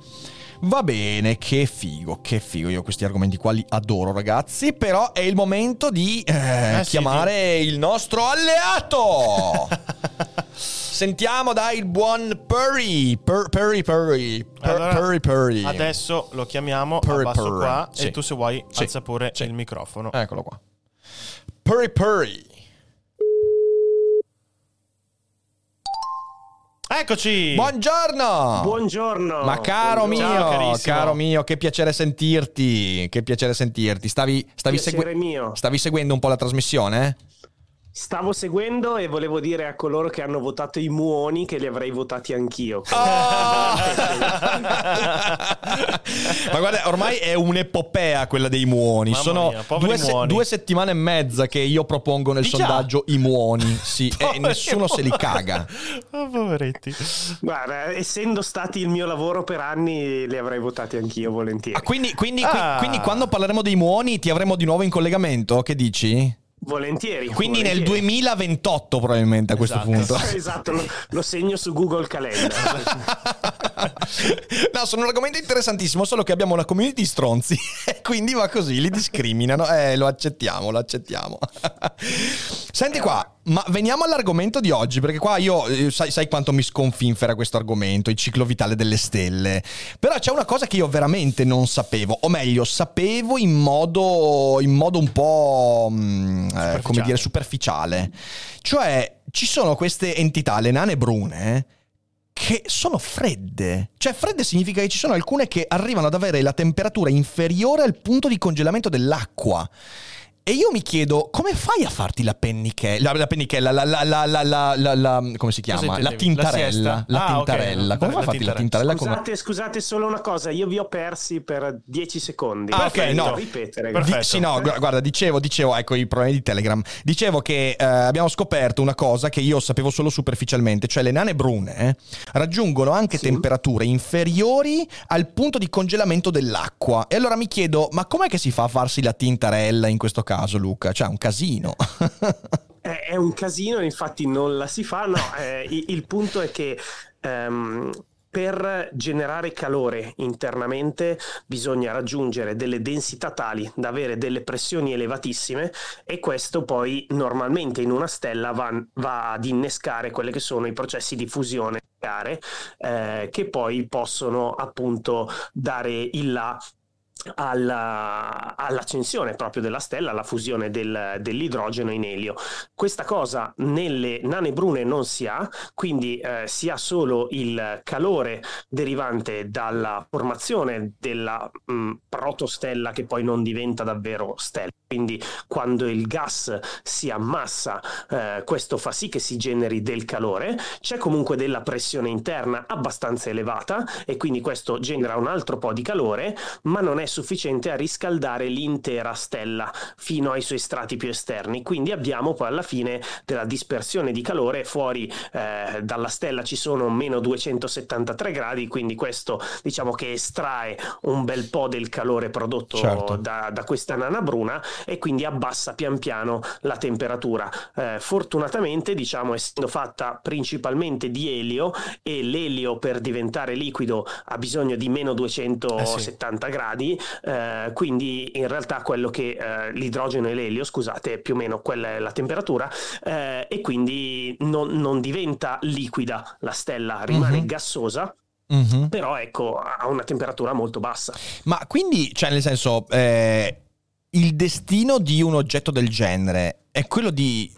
Va bene, che figo, io questi argomenti qua li adoro, ragazzi, però è il momento di chiamare il nostro alleato! Sentiamo, dai, il buon Perri. Adesso lo chiamiamo, abbasso qua, sì. E tu se vuoi alza pure il microfono. Eccolo qua. Perri. Eccoci! Buongiorno! Ma caro mio, che piacere sentirti! Stavi seguendo un po' la trasmissione? Stavo seguendo, e volevo dire a coloro che hanno votato i muoni che li avrei votati anch'io. Oh! Ma guarda, ormai è un'epopea quella dei muoni. Mamma sono mia, due settimane e mezza che io propongo nel sondaggio i muoni, sì, e nessuno se li caga. Oh, poveretti. Guarda, essendo stati il mio lavoro per anni, li avrei votati anch'io volentieri. Quindi quando parleremo dei muoni ti avremo di nuovo in collegamento, che dici? Volentieri. Quindi nel 2028 probabilmente, a questo punto. Esatto, lo segno su Google Calendar. No, sono un argomento interessantissimo, solo che abbiamo una community stronzi, quindi va così, li discriminano. Lo accettiamo. Senti qua, ma veniamo all'argomento di oggi, perché qua io sai quanto mi sconfinfera questo argomento, il ciclo vitale delle stelle. Però c'è una cosa che io veramente non sapevo, o meglio, sapevo in modo un po' superficiale. Cioè, ci sono queste entità, le nane brune, che sono fredde. Cioè, fredde significa che ci sono alcune che arrivano ad avere la temperatura inferiore al punto di congelamento dell'acqua. E io mi chiedo, come fai a farti la pennichella, come si chiama? La tintarella. La tintarella. Come fai a farti la tintarella? Scusate, solo una cosa, io vi ho persi per 10 secondi. Ah, ok, no. Ripetere. Sì, no, guarda, dicevo, ecco i problemi di Telegram. Dicevo che abbiamo scoperto una cosa che io sapevo solo superficialmente, cioè le nane brune raggiungono anche temperature inferiori al punto di congelamento dell'acqua. E allora mi chiedo, ma com'è che si fa a farsi la tintarella in questo caso? Luca, cioè un casino. È un casino, infatti non la si fa. No, il punto è che per generare calore internamente bisogna raggiungere delle densità tali da avere delle pressioni elevatissime, e questo poi normalmente in una stella va ad innescare quelli che sono i processi di fusione, che poi possono appunto dare il là all'accensione proprio della stella, alla fusione dell'idrogeno in elio. Questa cosa nelle nane brune non si ha, quindi si ha solo il calore derivante dalla formazione della protostella, che poi non diventa davvero stella. Quindi quando il gas si ammassa, questo fa sì che si generi del calore. C'è comunque della pressione interna abbastanza elevata e quindi questo genera un altro po' di calore, ma non è sufficiente a riscaldare l'intera stella fino ai suoi strati più esterni. Quindi abbiamo poi alla fine della dispersione di calore fuori dalla stella ci sono meno 273 gradi, quindi questo diciamo che estrae un bel po' del calore prodotto, certo, da questa nana bruna, e quindi abbassa pian piano la temperatura. Fortunatamente, diciamo, essendo fatta principalmente di elio, e l'elio per diventare liquido ha bisogno di meno 270 gradi, quindi in realtà quello che l'idrogeno e l'elio, scusate, più o meno quella è la temperatura, e quindi non diventa liquida la stella, rimane gassosa. Però ecco, ha una temperatura molto bassa. Ma quindi, cioè nel senso, il destino di un oggetto del genere è quello di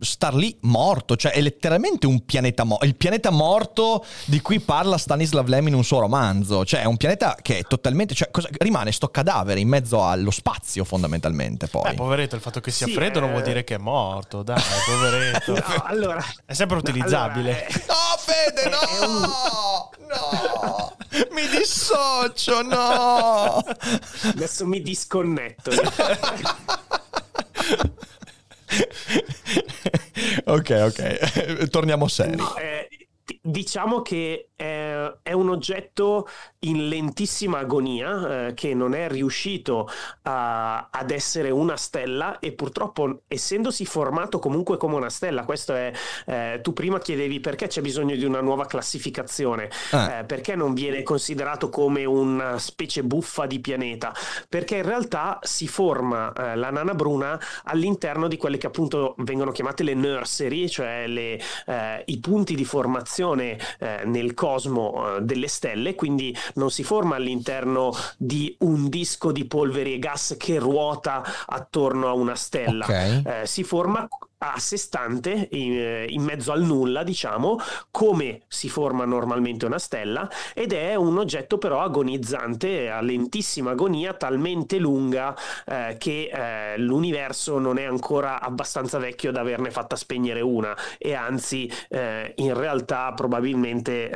star lì morto, cioè è letteralmente un pianeta morto, il pianeta morto di cui parla Stanislav Lem in un suo romanzo, cioè è un pianeta che è totalmente, cioè rimane sto cadavere in mezzo allo spazio fondamentalmente. Poi poveretto, il fatto che sia freddo non vuol dire che è morto, dai, poveretto. No, allora è sempre utilizzabile. No, Fede, no, mi dissocio, no, adesso mi disconnetto. Ok, torniamo seri. No, diciamo che è un oggetto in lentissima agonia, che non è riuscito ad essere una stella, e purtroppo essendosi formato comunque come una stella, questo è, tu prima chiedevi perché c'è bisogno di una nuova classificazione, perché non viene considerato come una specie buffa di pianeta, perché in realtà si forma la nana bruna all'interno di quelle che appunto vengono chiamate le nursery, cioè i punti di formazione nel cosmo delle stelle. Quindi non si forma all'interno di un disco di polveri e gas che ruota attorno a una stella, si forma a sé stante in mezzo al nulla, diciamo, come si forma normalmente una stella, ed è un oggetto però agonizzante, a lentissima agonia, talmente lunga che l'universo non è ancora abbastanza vecchio da averne fatta spegnere una, e anzi in realtà probabilmente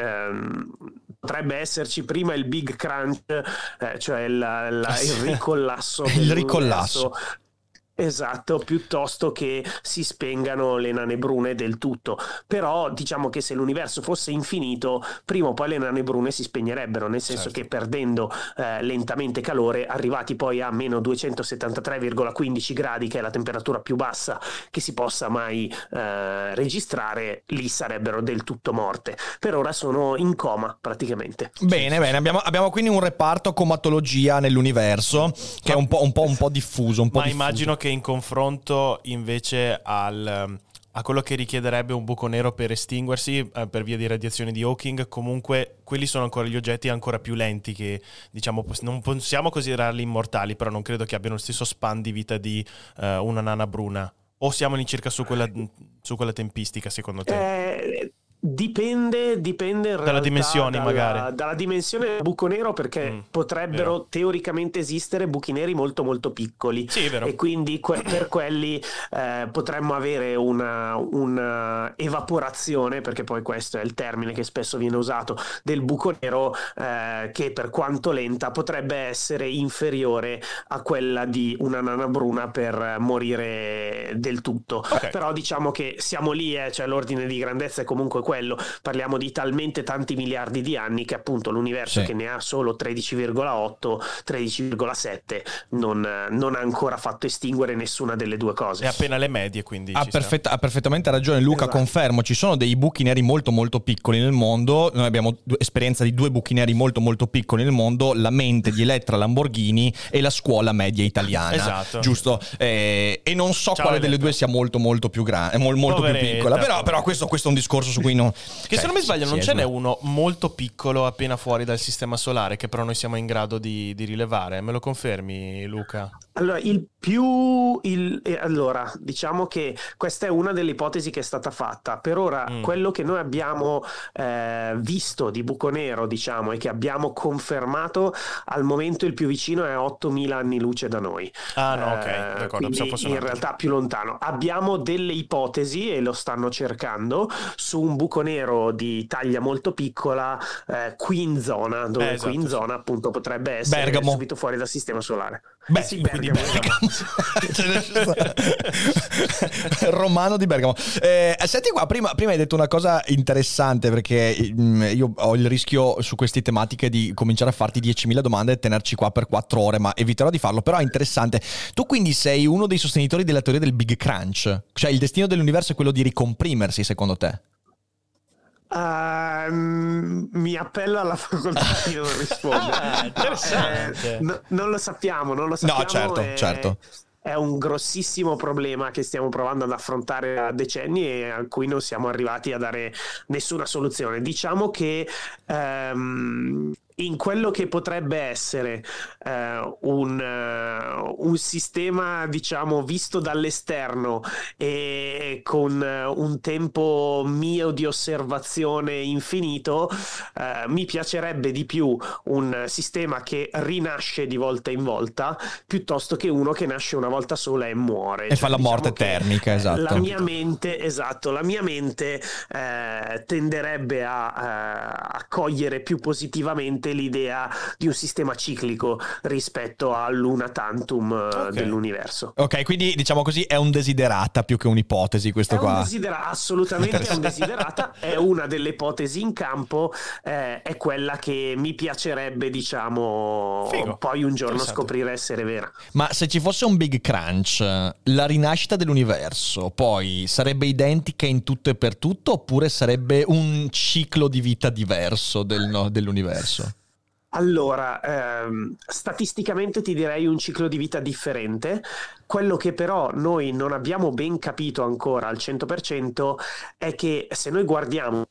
potrebbe esserci prima il Big Crunch, cioè il ricollasso esatto, piuttosto che si spengano le nane brune del tutto. Però diciamo che se l'universo fosse infinito, prima o poi le nane brune si spegnerebbero, nel senso che perdendo lentamente calore, arrivati poi a meno 273,15 gradi, che è la temperatura più bassa che si possa mai registrare, lì sarebbero del tutto morte. Per ora sono in coma praticamente. Bene, abbiamo quindi un reparto comatologia nell'universo che è un po' diffuso, ma diffuso. Immagino che in confronto invece a quello che richiederebbe un buco nero per estinguersi per via di radiazioni di Hawking, comunque quelli sono ancora gli oggetti ancora più lenti, che diciamo non possiamo considerarli immortali, però non credo che abbiano lo stesso span di vita di una nana bruna. O siamo all'incirca su quella tempistica secondo te? Dipende in realtà, dalla dimensione del buco nero, perché potrebbero teoricamente esistere buchi neri molto molto piccoli, sì, vero. E quindi per quelli potremmo avere una evaporazione, perché poi questo è il termine che spesso viene usato, del buco nero, che per quanto lenta potrebbe essere inferiore a quella di una nana bruna per morire del tutto, okay. Però diciamo che siamo lì, cioè l'ordine di grandezza è comunque quello, parliamo di talmente tanti miliardi di anni che appunto l'universo che ne ha solo 13,8-13,7 non ha ancora fatto estinguere nessuna delle due cose. È appena le medie, quindi ha perfettamente ragione Luca, esatto. Confermo, ci sono dei buchi neri molto molto piccoli nel mondo, noi abbiamo esperienza di due buchi neri molto molto piccoli nel mondo, la mente di Elettra Lamborghini e la scuola media italiana, esatto. Giusto? E non so quale delle due sia molto molto più grande, molto più piccola, però questo è un discorso su cui che se non mi sbaglio non ce n'è uno molto piccolo appena fuori dal sistema solare che però noi siamo in grado di rilevare. Me lo confermi, Luca? Allora, diciamo che questa è una delle ipotesi che è stata fatta. Per ora quello che noi abbiamo visto di buco nero, diciamo, e che abbiamo confermato al momento, il più vicino è 8.000 anni luce da noi. Ah no, ok, d'accordo. In realtà più lontano. Abbiamo delle ipotesi e lo stanno cercando su un buco nero di taglia molto piccola qui in zona, dove esatto. Qui in zona appunto potrebbe essere Bergamo. Subito fuori dal sistema solare. Beh, sì, Bergamo. Romano di Bergamo. Senti qua, prima hai detto una cosa interessante, perché io ho il rischio su queste tematiche di cominciare a farti 10.000 domande e tenerci qua per 4 ore, ma eviterò di farlo, però è interessante. Tu quindi sei uno dei sostenitori della teoria del Big Crunch, cioè il destino dell'universo è quello di ricomprimersi, secondo te? Mi appello alla facoltà di non rispondere. Interessante. Non lo sappiamo. No, certo. È un grossissimo problema che stiamo provando ad affrontare da decenni e a cui non siamo arrivati a dare nessuna soluzione. Diciamo che in quello che potrebbe essere un sistema, diciamo, visto dall'esterno e con un tempo mio di osservazione infinito, mi piacerebbe di più un sistema che rinasce di volta in volta piuttosto che uno che nasce una volta sola e muore. E cioè, fa la morte termica, esatto. La mia mente tenderebbe a cogliere più positivamente l'idea di un sistema ciclico rispetto all'una tantum dell'universo. Ok, quindi diciamo così è un desiderata più che un'ipotesi, questo qua. Assolutamente è un desiderata, è una delle ipotesi in campo, è quella che mi piacerebbe, diciamo, figo. Poi un giorno scoprire essere vera. Ma se ci fosse un Big Crunch, la rinascita dell'universo poi sarebbe identica in tutto e per tutto, oppure sarebbe un ciclo di vita diverso dell'universo? Allora, statisticamente ti direi un ciclo di vita differente. Quello che però noi non abbiamo ben capito ancora al 100% è che se noi guardiamo,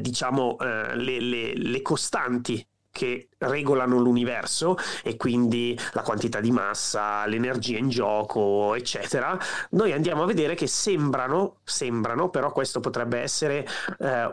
diciamo, le costanti che regolano l'universo, e quindi la quantità di massa, l'energia in gioco, eccetera, noi andiamo a vedere che sembrano, però questo potrebbe essere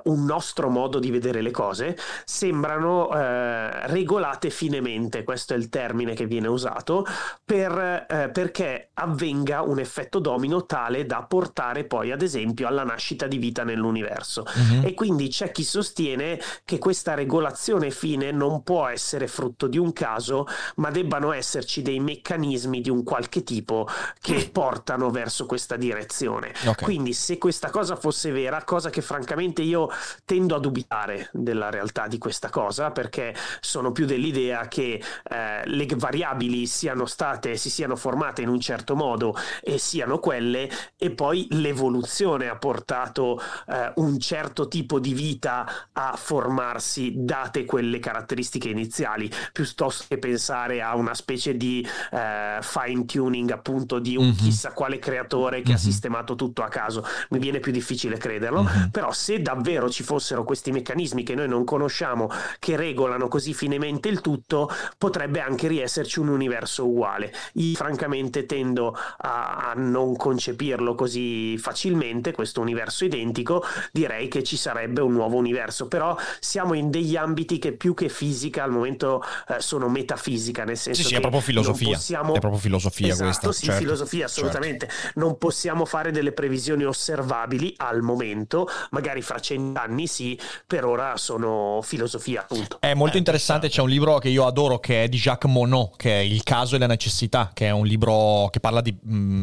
un nostro modo di vedere le cose, sembrano regolate finemente, questo è il termine che viene usato, perché avvenga un effetto domino tale da portare poi, ad esempio, alla nascita di vita nell'universo. E quindi c'è chi sostiene che questa regolazione fine non può essere frutto di un caso, ma debbano esserci dei meccanismi di un qualche tipo che portano verso questa direzione. Quindi se questa cosa fosse vera, cosa che francamente io tendo a dubitare della realtà di questa cosa, perché sono più dell'idea che le variabili si siano formate in un certo modo e siano quelle, e poi l'evoluzione ha portato un certo tipo di vita a formarsi date quelle caratteristiche caratteristiche iniziali, piuttosto che pensare a una specie di fine tuning, appunto, di un chissà quale creatore che ha sistemato tutto a caso. Mi viene più difficile crederlo, però se davvero ci fossero questi meccanismi che noi non conosciamo, che regolano così finemente il tutto, potrebbe anche riesserci un universo uguale. Io francamente tendo a non concepirlo così facilmente, questo universo identico. Direi che ci sarebbe un nuovo universo, però siamo in degli ambiti che più che fisica al momento sono metafisica, nel senso che è proprio filosofia, è proprio filosofia, esatto, questa, sì, certo, filosofia, assolutamente, certo. Non possiamo fare delle previsioni osservabili al momento, magari fra 100 anni sì, per ora sono filosofia, appunto. È molto interessante, c'è un libro che io adoro che è di Jacques Monod, che è Il caso e la necessità, che è un libro che parla di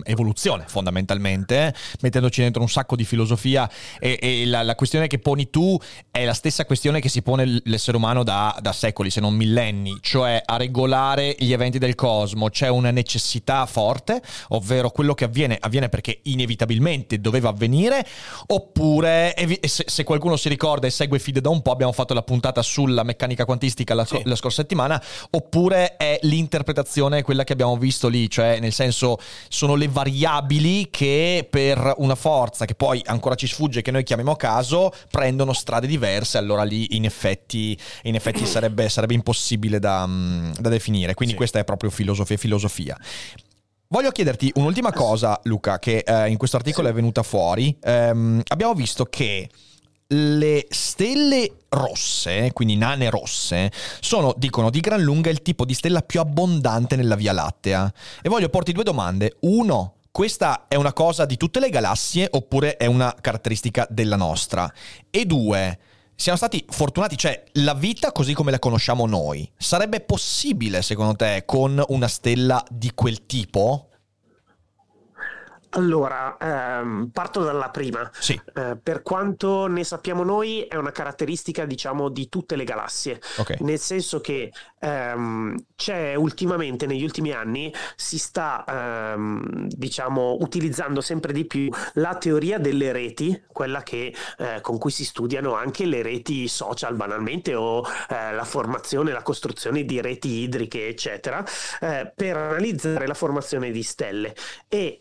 evoluzione fondamentalmente, mettendoci dentro un sacco di filosofia, e la questione che poni tu è la stessa questione che si pone l'essere umano da secoli, se non millenni, cioè a regolare gli eventi del cosmo c'è una necessità forte, ovvero quello che avviene perché inevitabilmente doveva avvenire, oppure se qualcuno si ricorda e segue Feed da un po', abbiamo fatto la puntata sulla meccanica quantistica la scorsa settimana, oppure è l'interpretazione quella che abbiamo visto lì, cioè nel senso sono le variabili che per una forza che poi ancora ci sfugge, che noi chiamiamo caso, prendono strade diverse, allora lì in effetti sarebbe impossibile da definire, quindi questa è proprio filosofia. Voglio chiederti un'ultima cosa, Luca, che in questo articolo è venuta fuori. Abbiamo visto che le stelle rosse, quindi nane rosse, sono, dicono, di gran lunga il tipo di stella più abbondante nella Via Lattea. E voglio porti due domande. Uno, questa è una cosa di tutte le galassie oppure è una caratteristica della nostra? E due, siamo stati fortunati, cioè la vita così come la conosciamo noi sarebbe possibile secondo te con una stella di quel tipo? Allora, parto dalla prima. Sì. Per quanto ne sappiamo noi è una caratteristica, diciamo, di tutte le galassie. Okay. Nel senso che c'è ultimamente, negli ultimi anni, si sta diciamo utilizzando sempre di più la teoria delle reti, quella che con cui si studiano anche le reti social banalmente, o la formazione, la costruzione di reti idriche eccetera, per analizzare la formazione di stelle, e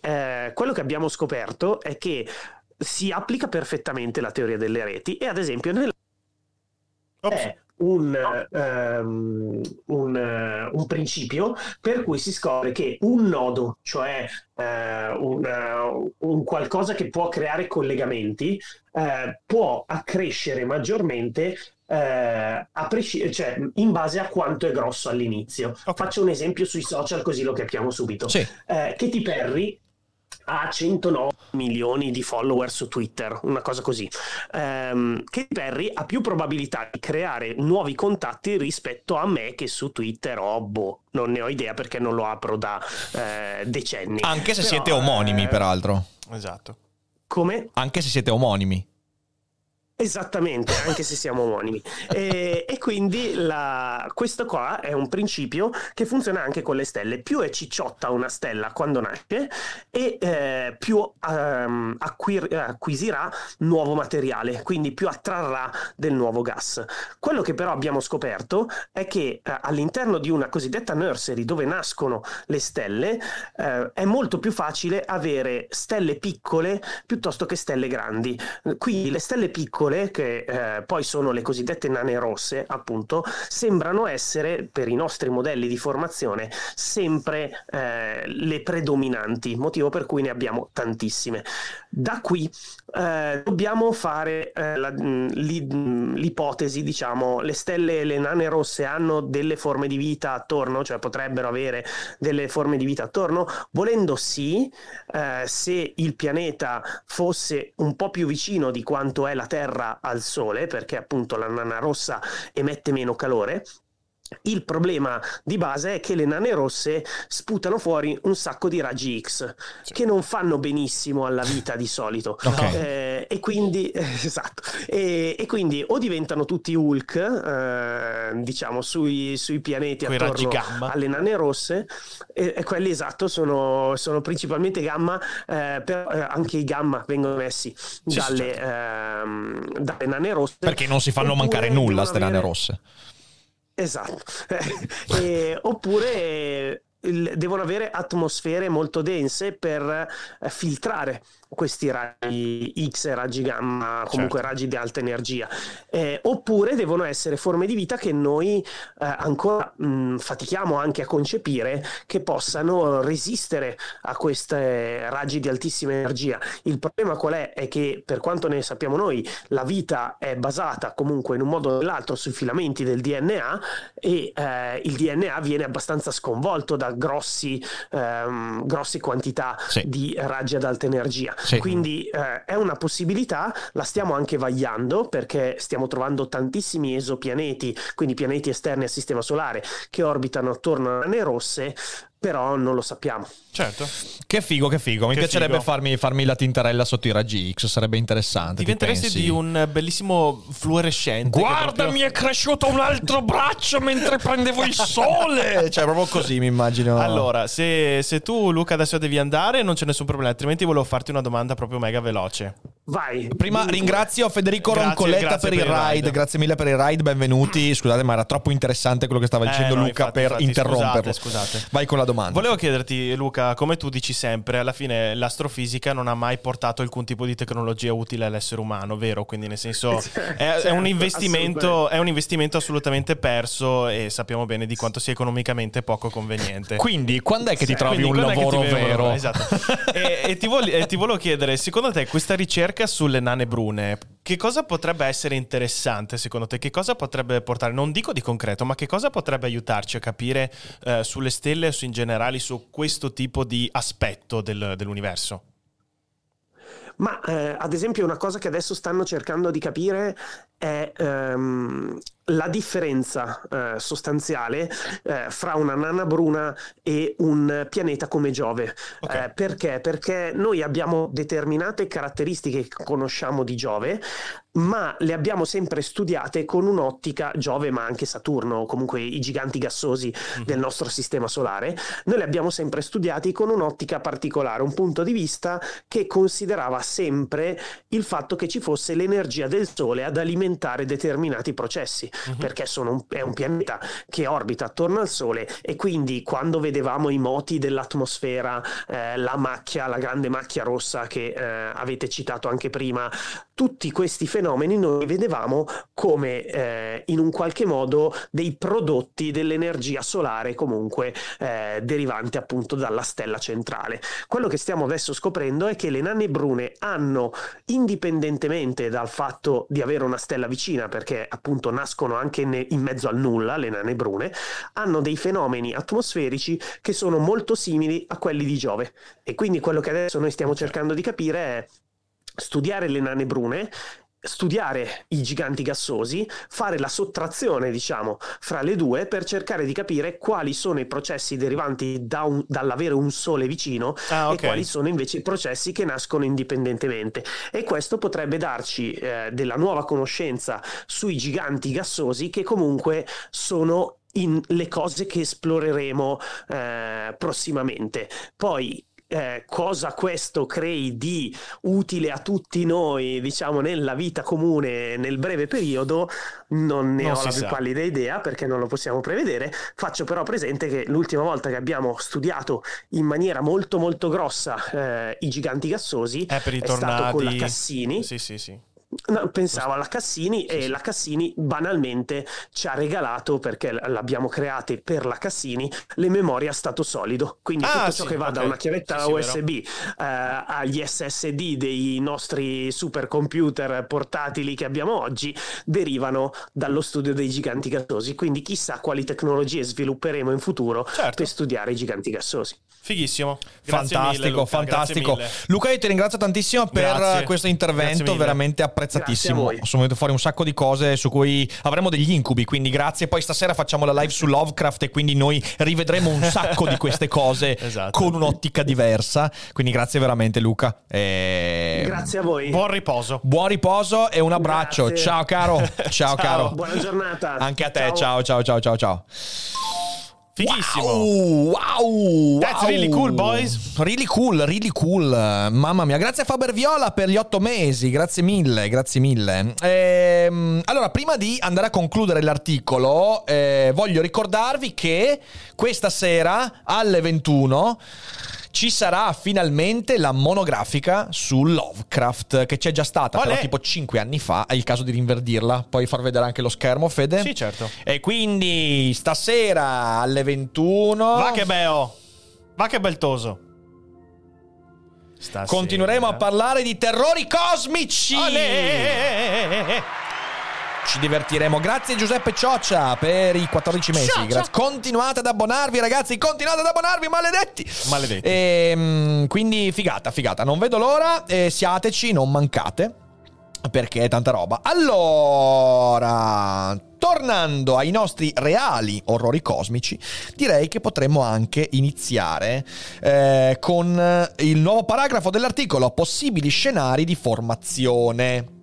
quello che abbiamo scoperto è che si applica perfettamente la teoria delle reti, e ad esempio un principio per cui si scopre che un nodo, cioè un qualcosa che può creare collegamenti, può accrescere maggiormente in base a quanto è grosso all'inizio. Okay. Faccio un esempio sui social così lo capiamo subito. Sì. Katy Perry ha 109 milioni di follower su Twitter, una cosa così. Katy Perry ha più probabilità di creare nuovi contatti rispetto a me che su Twitter ho non ne ho idea perché non lo apro da decenni. Anche se siete omonimi, peraltro. Esatto. Come? Anche se siete omonimi. Esattamente, anche se siamo omonimi. E quindi questo qua è un principio che funziona anche con le stelle. Più è cicciotta una stella quando nasce, e più acquisirà nuovo materiale, quindi più attrarrà del nuovo gas. Quello che però abbiamo scoperto è che all'interno di una cosiddetta nursery, dove nascono le stelle, è molto più facile avere stelle piccole piuttosto che stelle grandi. Quindi le stelle piccole, che poi sono le cosiddette nane rosse, appunto, sembrano essere, per i nostri modelli di formazione, sempre le predominanti, motivo per cui ne abbiamo tantissime. Da qui dobbiamo fare l'ipotesi, diciamo, le stelle, le nane rosse hanno delle forme di vita attorno, cioè potrebbero avere delle forme di vita attorno, volendo sì, se il pianeta fosse un po' più vicino di quanto è la Terra al Sole, perché appunto la nana rossa emette meno calore. Il problema di base è che le nane rosse sputano fuori un sacco di raggi X, sì, che non fanno benissimo alla vita di solito. Okay. E quindi esatto, e quindi o diventano tutti Hulk, diciamo, sui pianeti quei attorno alle nane rosse, e quelli, esatto, sono principalmente gamma, anche i gamma vengono messi dalle nane rosse, perché non si fanno mancare nulla ste nane rosse. Esatto. Oppure devono avere atmosfere molto dense per filtrare questi raggi X, raggi gamma, comunque certo, raggi di alta energia, oppure devono essere forme di vita che noi ancora fatichiamo anche a concepire, che possano resistere a queste raggi di altissima energia. Il problema qual è? È che, per quanto ne sappiamo noi, la vita è basata comunque in un modo o nell'altro sui filamenti del DNA, e il DNA viene abbastanza sconvolto da grossi quantità di raggi ad alta energia. Sì. Quindi è una possibilità, la stiamo anche vagliando, perché stiamo trovando tantissimi esopianeti, quindi pianeti esterni al sistema solare, che orbitano attorno alle nane rosse, però non lo sappiamo. Certo. Che figo. Mi piacerebbe farmi la tintarella sotto i raggi X, sarebbe interessante. Diventeresti di un bellissimo fluorescente. Guarda, mi è cresciuto un altro braccio mentre prendevo il sole. Cioè, proprio così mi immagino. Allora, se tu, Luca, adesso devi andare, non c'è nessun problema, altrimenti volevo farti una domanda proprio mega veloce. Vai. Prima ringrazio Federico Roncoletta per il ride. Grazie mille per il ride, benvenuti. Scusate, ma era troppo interessante quello che stava dicendo Luca, infatti, interromperlo. Scusate. Vai con la domanda. Volevo chiederti, Luca, come tu dici sempre, alla fine l'astrofisica non ha mai portato alcun tipo di tecnologia utile all'essere umano, vero? Quindi, nel senso, è un investimento assolutamente perso, e sappiamo bene di quanto sia economicamente poco conveniente. Quindi, quando è che ti trovi un lavoro vero? Esatto. E ti volevo chiedere, secondo te, questa ricerca sulle nane brune, che cosa potrebbe essere interessante secondo te? Che cosa potrebbe portare, non dico di concreto, ma che cosa potrebbe aiutarci a capire sulle stelle o in generale su questo tipo di aspetto dell'universo? Ma ad esempio una cosa che adesso stanno cercando di capire è la differenza sostanziale fra una nana bruna e un pianeta come Giove. Okay. Perché? Perché noi abbiamo determinate caratteristiche che conosciamo di Giove, ma le abbiamo sempre studiate con un'ottica Giove, ma anche Saturno, comunque i giganti gassosi del nostro sistema solare. Noi le abbiamo sempre studiati con un'ottica particolare, un punto di vista che considerava sempre il fatto che ci fosse l'energia del Sole ad alimentare determinati processi. Perché è un pianeta che orbita attorno al Sole, e quindi quando vedevamo i moti dell'atmosfera, la grande macchia rossa che avete citato anche prima, tutti questi fenomeni noi vedevamo come in un qualche modo dei prodotti dell'energia solare, comunque derivante appunto dalla stella centrale. Quello che stiamo adesso scoprendo è che le nane brune hanno, indipendentemente dal fatto di avere una stella vicina, perché appunto nascono anche in mezzo al nulla, le nane brune hanno dei fenomeni atmosferici che sono molto simili a quelli di Giove, e quindi quello che adesso noi stiamo cercando di capire è studiare le nane brune, studiare i giganti gassosi, fare la sottrazione, diciamo, fra le due, per cercare di capire quali sono i processi derivanti dall'avere un Sole vicino, e quali sono invece i processi che nascono indipendentemente. E questo potrebbe darci della nuova conoscenza sui giganti gassosi, che comunque sono le cose che esploreremo prossimamente. Poi cosa questo crei di utile a tutti noi, diciamo, nella vita comune nel breve periodo, non ho la più pallida idea, perché non lo possiamo prevedere. Faccio però presente che l'ultima volta che abbiamo studiato in maniera molto molto grossa i giganti gassosi è stato con la Cassini. No, pensavo alla Cassini, e la Cassini banalmente ci ha regalato, perché l'abbiamo create per la Cassini, le memorie a stato solido, quindi tutto ciò che va da una chiavetta USB agli SSD dei nostri supercomputer portatili che abbiamo oggi derivano dallo studio dei giganti gassosi, quindi chissà quali tecnologie svilupperemo in futuro per studiare i giganti gassosi. Fighissimo, grazie fantastico mille. Luca, io ti ringrazio tantissimo per questo intervento, veramente apprezzatissimo. Sono venuto fuori un sacco di cose su cui avremo degli incubi, quindi grazie. Poi stasera facciamo la live su Lovecraft, e quindi noi rivedremo un sacco di queste cose con un'ottica diversa, quindi grazie veramente, Luca, grazie a voi. Buon riposo e un abbraccio. Grazie. Ciao caro. Ciao. Caro, buona giornata anche a te. Ciao. Fighissimo. Wow. That's really cool, boys. Really cool. Mamma mia. Grazie a Faber Viola per gli 8 mesi. Grazie mille. Allora, prima di andare a concludere l'articolo, voglio ricordarvi che questa sera alle 21 ci sarà finalmente la monografica su Lovecraft, che c'è già stata però tipo 5 anni fa. È il caso di rinverdirla. Puoi far vedere anche lo schermo, Fede? Sì, certo. E quindi stasera alle 21 va che beo, va che beltoso. Stasera continueremo a parlare di terrori cosmici. Olè! Ci divertiremo. Grazie Giuseppe Cioccia per i 14 mesi. Continuate ad abbonarvi, ragazzi. Continuate ad abbonarvi, maledetti. Quindi figata. Non vedo l'ora. Siateci, non mancate, perché è tanta roba. Allora, tornando ai nostri reali orrori cosmici, direi che potremmo anche iniziare con il nuovo paragrafo dell'articolo: possibili scenari di formazione.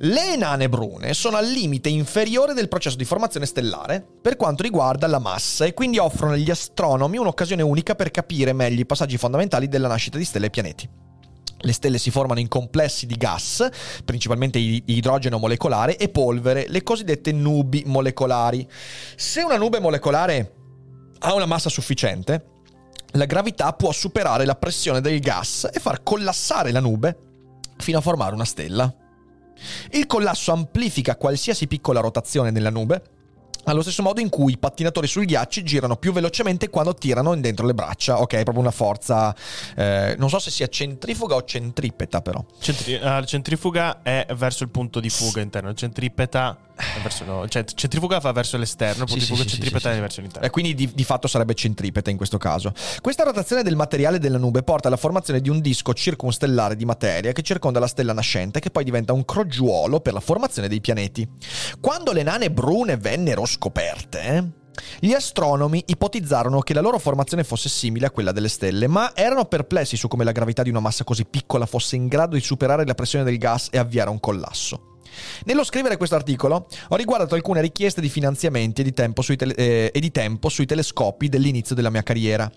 Le nane brune sono al limite inferiore del processo di formazione stellare per quanto riguarda la massa, e quindi offrono agli astronomi un'occasione unica per capire meglio i passaggi fondamentali della nascita di stelle e pianeti. Le stelle si formano in complessi di gas, principalmente idrogeno molecolare e polvere, le cosiddette nubi molecolari. Se una nube molecolare ha una massa sufficiente, la gravità può superare la pressione del gas e far collassare la nube fino a formare una stella. Il collasso amplifica qualsiasi piccola rotazione nella nube, allo stesso modo in cui i pattinatori sul ghiaccio girano più velocemente quando tirano in dentro le braccia. Ok, è proprio una forza, non so se sia centrifuga o centripeta, però. La centrifuga è verso il punto di fuga interno, centripeta è verso, centrifuga fa verso l'esterno, punto di fuga centripeta è verso l'interno. E quindi di fatto sarebbe centripeta in questo caso. Questa rotazione del materiale della nube porta alla formazione di un disco circumstellare di materia che circonda la stella nascente, che poi diventa un crogiuolo per la formazione dei pianeti. Quando le nane brune vennero scoperte, gli astronomi ipotizzarono che la loro formazione fosse simile a quella delle stelle, ma erano perplessi su come la gravità di una massa così piccola fosse in grado di superare la pressione del gas e avviare un collasso. Nello scrivere questo articolo ho riguardato alcune richieste di finanziamenti e di tempo sui telescopi dell'inizio della mia carriera.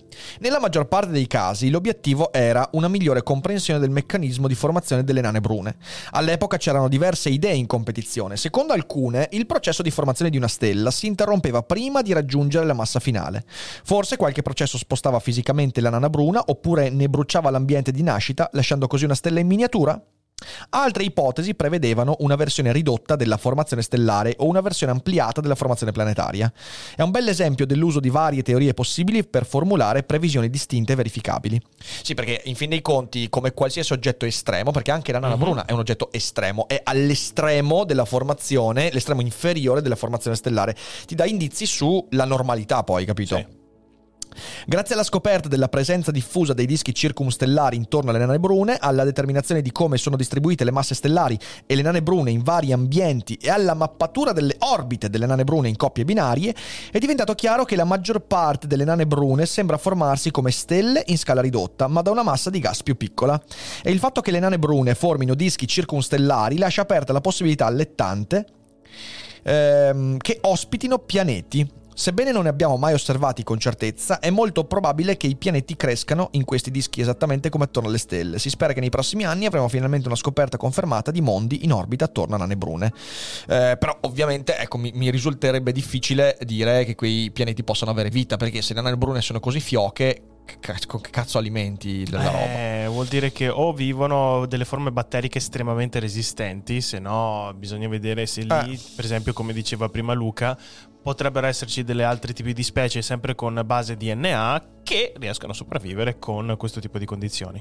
Nella maggior parte dei casi l'obiettivo era una migliore comprensione del meccanismo di formazione delle nane brune. All'epoca c'erano diverse idee in competizione. Secondo alcune, il processo di formazione di una stella si interrompeva prima di raggiungere la massa finale. Forse qualche processo spostava fisicamente la nana bruna, oppure ne bruciava l'ambiente di nascita, lasciando così una stella in miniatura. Altre ipotesi prevedevano una versione ridotta della formazione stellare o una versione ampliata della formazione planetaria. È un bel esempio dell'uso di varie teorie possibili per formulare previsioni distinte e verificabili. Sì, perché in fin dei conti, come qualsiasi oggetto estremo, perché anche la nana bruna è un oggetto estremo, è all'estremo della formazione, l'estremo inferiore della formazione stellare, ti dà indizi sulla normalità, poi, capito? Sì. Grazie alla scoperta della presenza diffusa dei dischi circumstellari intorno alle nane brune, alla determinazione di come sono distribuite le masse stellari e le nane brune in vari ambienti e alla mappatura delle orbite delle nane brune in coppie binarie, è diventato chiaro che la maggior parte delle nane brune sembra formarsi come stelle in scala ridotta, ma da una massa di gas più piccola. E il fatto che le nane brune formino dischi circumstellari lascia aperta la possibilità allettante che ospitino pianeti. Sebbene non ne abbiamo mai osservati con certezza, è molto probabile che i pianeti crescano in questi dischi esattamente come attorno alle stelle. Si spera che nei prossimi anni avremo finalmente una scoperta confermata di mondi in orbita attorno a nane brune. Però ovviamente, ecco, mi risulterebbe difficile dire che quei pianeti possano avere vita, perché se le nane brune sono così fioche, con che cazzo alimenti la roba? Vuol dire che o vivono delle forme batteriche estremamente resistenti, se no bisogna vedere se lì, per esempio, come diceva prima Luca, potrebbero esserci delle altri tipi di specie sempre con base DNA che riescono a sopravvivere con questo tipo di condizioni.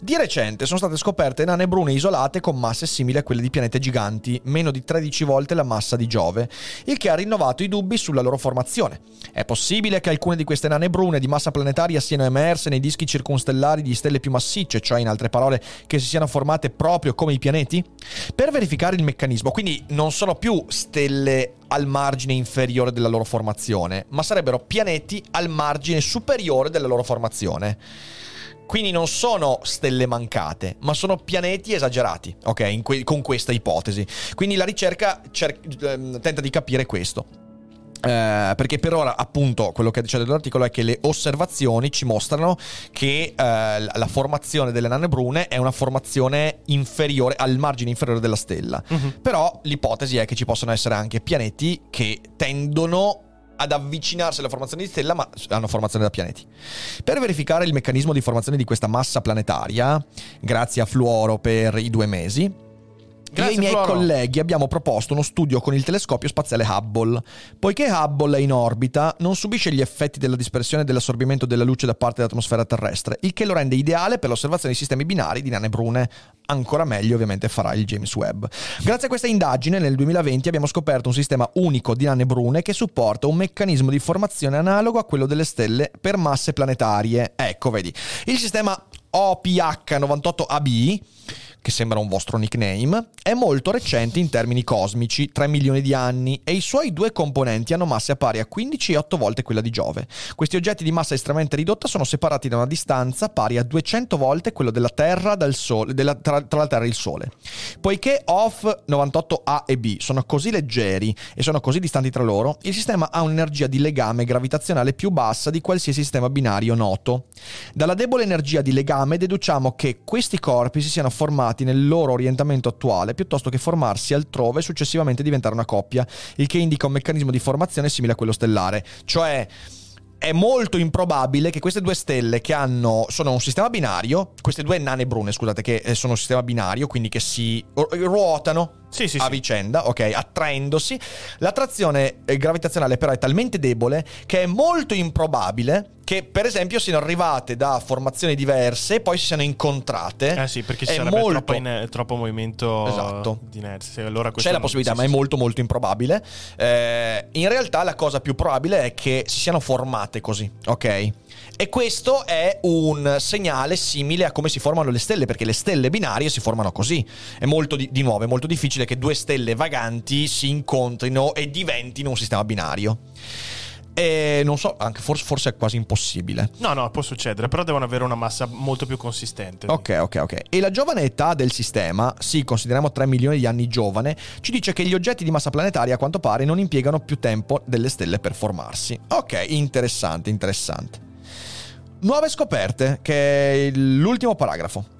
Di recente sono state scoperte nane brune isolate con masse simili a quelle di pianeti giganti, meno di 13 volte la massa di Giove, il che ha rinnovato i dubbi sulla loro formazione. È possibile che alcune di queste nane brune di massa planetaria siano emerse nei dischi circumstellari di stelle più massicce, cioè in altre parole che si siano formate proprio come i pianeti? Per verificare il meccanismo, quindi non sono più stelle al margine inferiore della loro formazione, ma sarebbero pianeti al margine superiore della loro formazione. Quindi non sono stelle mancate, ma sono pianeti esagerati, ok? Con questa ipotesi. Quindi la ricerca tenta di capire questo. Perché per ora, appunto, quello che dice nell'articolo è che le osservazioni ci mostrano che la formazione delle nane brune è una formazione inferiore al margine inferiore della stella. Uh-huh. Però l'ipotesi è che ci possono essere anche pianeti che tendono ad avvicinarsi alla formazione di stella, ma hanno formazione da pianeti. Per verificare il meccanismo di formazione di questa massa planetaria, grazie a Fluoro per i 2 mesi, grazie, io e i miei colleghi abbiamo proposto uno studio con il telescopio spaziale Hubble. Poiché Hubble è in orbita, non subisce gli effetti della dispersione e dell'assorbimento della luce da parte dell'atmosfera terrestre, il che lo rende ideale per l'osservazione di sistemi binari di nane brune. Ancora meglio, ovviamente, farà il James Webb. Grazie a questa indagine, nel 2020 abbiamo scoperto un sistema unico di nane brune che supporta un meccanismo di formazione analogo a quello delle stelle per masse planetarie. Ecco, vedi, il sistema OPH98AB, che sembra un vostro nickname, è molto recente in termini cosmici, 3 milioni di anni, e i suoi 2 componenti hanno masse pari a 15 e 8 volte quella di Giove. Questi oggetti di massa estremamente ridotta sono separati da una distanza pari a 200 volte quello della Terra dal Sole, tra la Terra e il Sole. Poiché OF 98A e B sono così leggeri e sono così distanti tra loro, il sistema ha un'energia di legame gravitazionale più bassa di qualsiasi sistema binario noto. Dalla debole energia di legame deduciamo che questi corpi si siano formati nel loro orientamento attuale piuttosto che formarsi altrove e successivamente diventare una coppia, il che indica un meccanismo di formazione simile a quello stellare. Cioè è molto improbabile che queste due stelle che hanno sono un sistema binario, queste due nane brune, scusate, che sono un sistema binario, quindi che si ruotano a vicenda, ok, attraendosi. L'attrazione gravitazionale però è talmente debole che è molto improbabile che, per esempio, siano arrivate da formazioni diverse e poi si siano incontrate. Eh sì, perché ci sarebbe troppo movimento, esatto, di inerzia. Allora c'è la possibilità, ma è molto molto improbabile. In realtà la cosa più probabile è che si siano formate così, ok? E questo è un segnale simile a come si formano le stelle, perché le stelle binarie si formano così. È molto di nuovo, è molto difficile che due stelle vaganti si incontrino e diventino un sistema binario. E non so, anche forse è quasi impossibile. No, può succedere, però devono avere una massa molto più consistente. Ok. E la giovane età del sistema, sì, consideriamo 3 milioni di anni giovane, ci dice che gli oggetti di massa planetaria, a quanto pare, non impiegano più tempo delle stelle per formarsi. Ok, interessante. Nuove scoperte, che è l'ultimo paragrafo.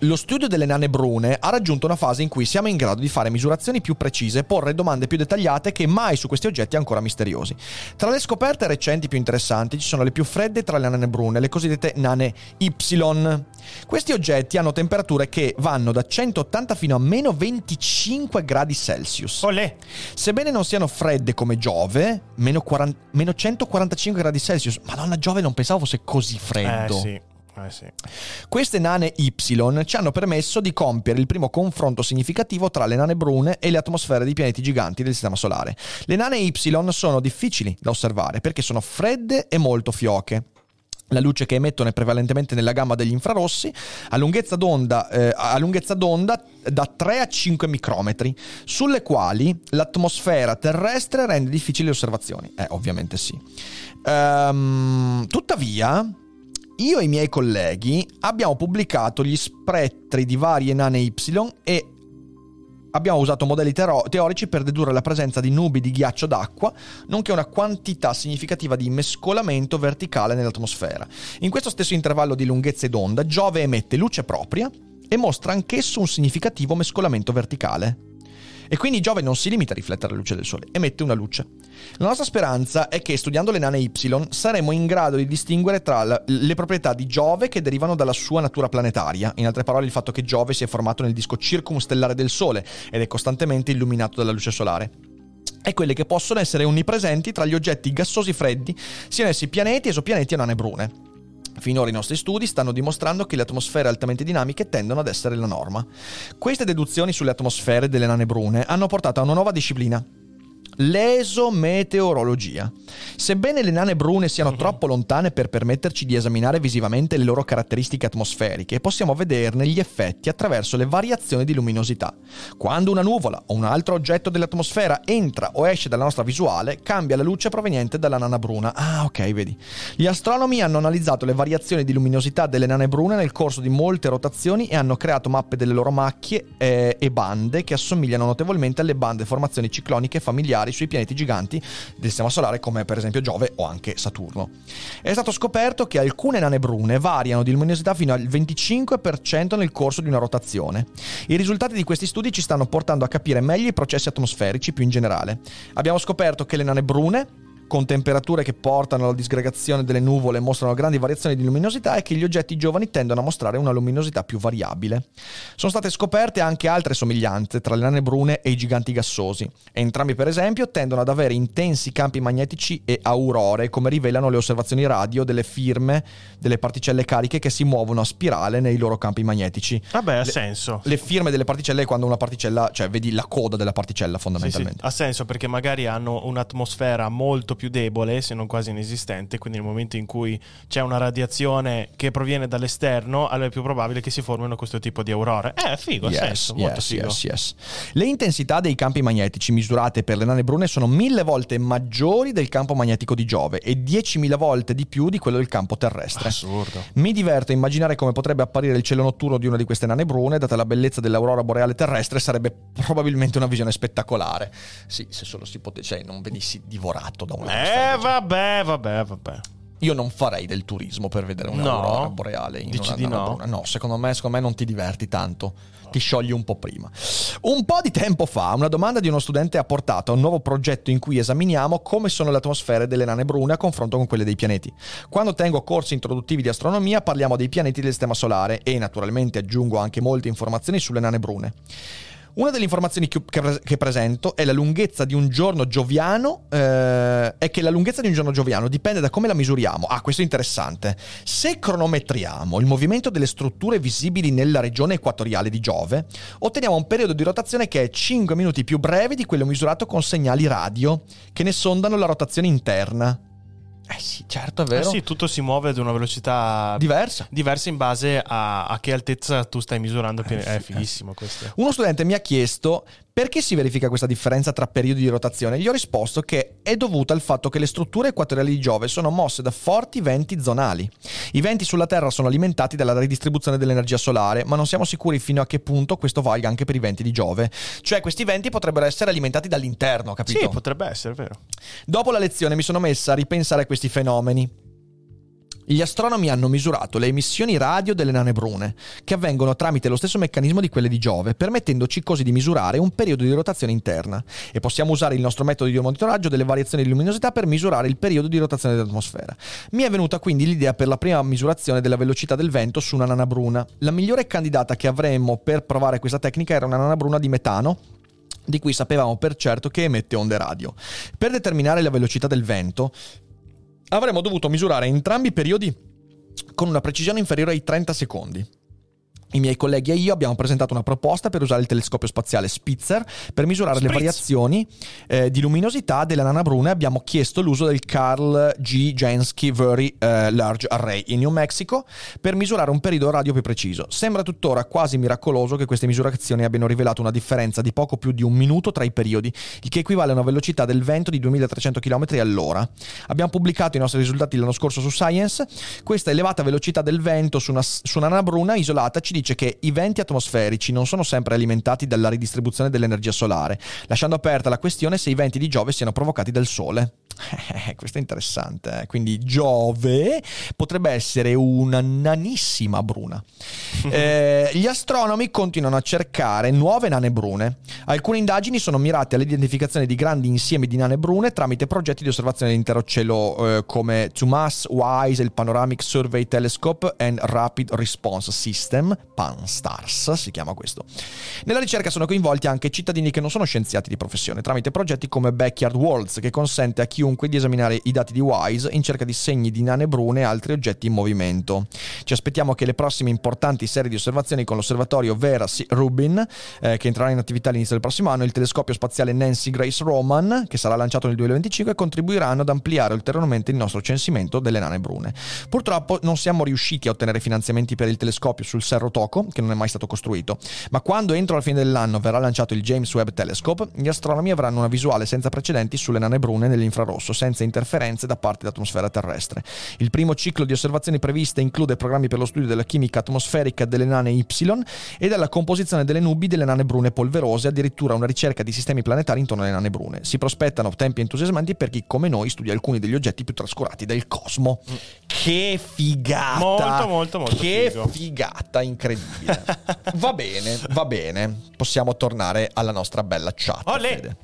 Lo studio delle nane brune ha raggiunto una fase in cui siamo in grado di fare misurazioni più precise e porre domande più dettagliate che mai su questi oggetti ancora misteriosi. Tra le scoperte recenti più interessanti ci sono le più fredde tra le nane brune, le cosiddette nane Y. Questi oggetti hanno temperature che vanno da 180 fino a meno 25 gradi Celsius. Olè. Sebbene non siano fredde come Giove, meno 145 gradi Celsius. Madonna, Giove non pensavo fosse così freddo. Sì. Queste nane Y ci hanno permesso di compiere il primo confronto significativo tra le nane brune e le atmosfere di pianeti giganti del sistema solare. Le nane Y sono difficili da osservare perché sono fredde e molto fioche. La luce che emettono è prevalentemente nella gamma degli infrarossi, a lunghezza d'onda da 3 a 5 micrometri, sulle quali l'atmosfera terrestre rende difficili le osservazioni. Ovviamente sì. Tuttavia, io e i miei colleghi abbiamo pubblicato gli spettri di varie nane Y e abbiamo usato modelli teorici per dedurre la presenza di nubi di ghiaccio d'acqua, nonché una quantità significativa di mescolamento verticale nell'atmosfera. In questo stesso intervallo di lunghezza d'onda, Giove emette luce propria e mostra anch'esso un significativo mescolamento verticale. E quindi Giove non si limita a riflettere la luce del Sole, emette una luce. La nostra speranza è che, studiando le nane Y, saremo in grado di distinguere tra le proprietà di Giove che derivano dalla sua natura planetaria, in altre parole il fatto che Giove si è formato nel disco circumstellare del Sole ed è costantemente illuminato dalla luce solare, e quelle che possono essere onnipresenti tra gli oggetti gassosi freddi, siano essi pianeti, esopianeti o nane brune. Finora i nostri studi stanno dimostrando che le atmosfere altamente dinamiche tendono ad essere la norma. Queste deduzioni sulle atmosfere delle nane brune hanno portato a una nuova disciplina, l'esometeorologia. Sebbene le nane brune siano troppo lontane per permetterci di esaminare visivamente le loro caratteristiche atmosferiche, possiamo vederne gli effetti attraverso le variazioni di luminosità. Quando una nuvola o un altro oggetto dell'atmosfera entra o esce dalla nostra visuale, cambia la luce proveniente dalla nana bruna. Vedi. Gli astronomi hanno analizzato le variazioni di luminosità delle nane brune nel corso di molte rotazioni e hanno creato mappe delle loro macchie e bande che assomigliano notevolmente alle bande e formazioni cicloniche familiari solari sui pianeti giganti del sistema solare come per esempio Giove o anche Saturno. È stato scoperto che alcune nane brune variano di luminosità fino al 25% nel corso di una rotazione. I risultati di questi studi ci stanno portando a capire meglio i processi atmosferici più in generale. Abbiamo scoperto che le nane brune, con temperature che portano alla disgregazione delle nuvole, mostrano grandi variazioni di luminosità e che gli oggetti giovani tendono a mostrare una luminosità più variabile. Sono state scoperte anche altre somiglianze tra le nane brune e i giganti gassosi. Entrambi, per esempio, tendono ad avere intensi campi magnetici e aurore, come rivelano le osservazioni radio delle firme delle particelle cariche che si muovono a spirale nei loro campi magnetici. Vabbè, ha senso. Le firme delle particelle è quando una particella, cioè vedi la coda della particella fondamentalmente. Sì, sì. Ha senso perché magari hanno un'atmosfera molto più debole, se non quasi inesistente, quindi nel momento in cui c'è una radiazione che proviene dall'esterno, allora è più probabile che si formino questo tipo di aurore. Figo, yes, senso, yes, molto figo. Yes, yes. Le intensità dei campi magnetici misurate per le nane brune sono 1000 volte maggiori del campo magnetico di Giove e 10.000 volte di più di quello del campo terrestre. Assurdo. Mi diverto a immaginare come potrebbe apparire il cielo notturno di una di queste nane brune, data la bellezza dell'aurora boreale terrestre, sarebbe probabilmente una visione spettacolare. Sì, se solo si potesse, cioè non venissi divorato da un... Vabbè. Io non farei del turismo per vedere un'aurora boreale in dici una di no? No, secondo me non ti diverti tanto, ti sciogli un po' prima. Un po' di tempo fa una domanda di uno studente ha portato a un nuovo progetto in cui esaminiamo come sono le atmosfere delle nane brune a confronto con quelle dei pianeti. Quando tengo corsi introduttivi di astronomia parliamo dei pianeti del sistema solare e naturalmente aggiungo anche molte informazioni sulle nane brune. Una delle informazioni che presento è la lunghezza di un giorno gioviano, è che la lunghezza di un giorno gioviano dipende da come la misuriamo. Ah, questo è interessante. Se cronometriamo il movimento delle strutture visibili nella regione equatoriale di Giove, otteniamo un periodo di rotazione che è 5 minuti più breve di quello misurato con segnali radio, che ne sondano la rotazione interna. Eh sì, certo, è vero. Eh sì, tutto si muove ad una velocità diversa in base a che altezza tu stai misurando. È fighissimo questo. Uno studente mi ha chiesto perché si verifica questa differenza tra periodi di rotazione. Gli ho risposto che è dovuta al fatto che le strutture equatoriali di Giove sono mosse da forti venti zonali. I venti sulla Terra sono alimentati dalla ridistribuzione dell'energia solare, ma non siamo sicuri fino a che punto questo valga anche per i venti di Giove. Cioè questi venti potrebbero essere alimentati dall'interno, capito? Sì, potrebbe essere, vero. Dopo la lezione mi sono messa a ripensare a questi fenomeni. Gli astronomi hanno misurato le emissioni radio delle nane brune, che avvengono tramite lo stesso meccanismo di quelle di Giove, permettendoci così di misurare un periodo di rotazione interna. E possiamo usare il nostro metodo di monitoraggio delle variazioni di luminosità per misurare il periodo di rotazione dell'atmosfera. Mi è venuta quindi l'idea per la prima misurazione della velocità del vento su una nana bruna. La migliore candidata che avremmo per provare questa tecnica era una nana bruna di metano, di cui sapevamo per certo che emette onde radio. Per determinare la velocità del vento avremmo dovuto misurare entrambi i periodi con una precisione inferiore ai 30 secondi. I miei colleghi e io abbiamo presentato una proposta per usare il telescopio spaziale Spitzer per misurare le variazioni di luminosità della nana bruna. Abbiamo chiesto l'uso del Carl G. Jansky Very Large Array in New Mexico per misurare un periodo radio più preciso. Sembra tuttora quasi miracoloso che queste misurazioni abbiano rivelato una differenza di poco più di un minuto tra i periodi, il che equivale a una velocità del vento di 2300 km all'ora. Abbiamo pubblicato i nostri risultati l'anno scorso su Science. Questa elevata velocità del vento su una nana bruna isolata ci dice che i venti atmosferici non sono sempre alimentati dalla ridistribuzione dell'energia solare, lasciando aperta la questione se i venti di Giove siano provocati dal Sole. Questo è interessante. Quindi Giove potrebbe essere una nanissima bruna. Gli astronomi continuano a cercare nuove nane brune. Alcune indagini sono mirate all'identificazione di grandi insiemi di nane brune tramite progetti di osservazione dell'intero cielo come TUMAS, WISE, il Panoramic Survey Telescope and Rapid Response System, PANSTARS si chiama questo. Nella ricerca sono coinvolti anche cittadini che non sono scienziati di professione tramite progetti come Backyard Worlds, che consente a chiunque di esaminare i dati di WISE in cerca di segni di nane brune e altri oggetti in movimento. Ci aspettiamo che le prossime importanti serie di osservazioni con l'osservatorio Vera C. Rubin, che entrerà in attività all'inizio del prossimo anno, il telescopio spaziale Nancy Grace Roman, che sarà lanciato nel 2025, contribuiranno ad ampliare ulteriormente il nostro censimento delle nane brune. Purtroppo non siamo riusciti a ottenere finanziamenti per il telescopio sul Cerro Tocco, che non è mai stato costruito, ma quando entro la fine dell'anno verrà lanciato il James Webb Telescope, gli astronomi avranno una visuale senza precedenti sulle nane brune nell'infrarosso, senza interferenze da parte dell'atmosfera terrestre. Il primo ciclo di osservazioni previste include programmi per lo studio della chimica atmosferica ricerca delle nane Y e dalla composizione delle nubi delle nane brune polverose, addirittura una ricerca di sistemi planetari intorno alle nane brune. Si prospettano tempi entusiasmanti per chi, come noi, studia alcuni degli oggetti più trascurati del cosmo. Che figata! Molto che figo. Figata incredibile. Va bene. Possiamo tornare alla nostra bella chat. Olè.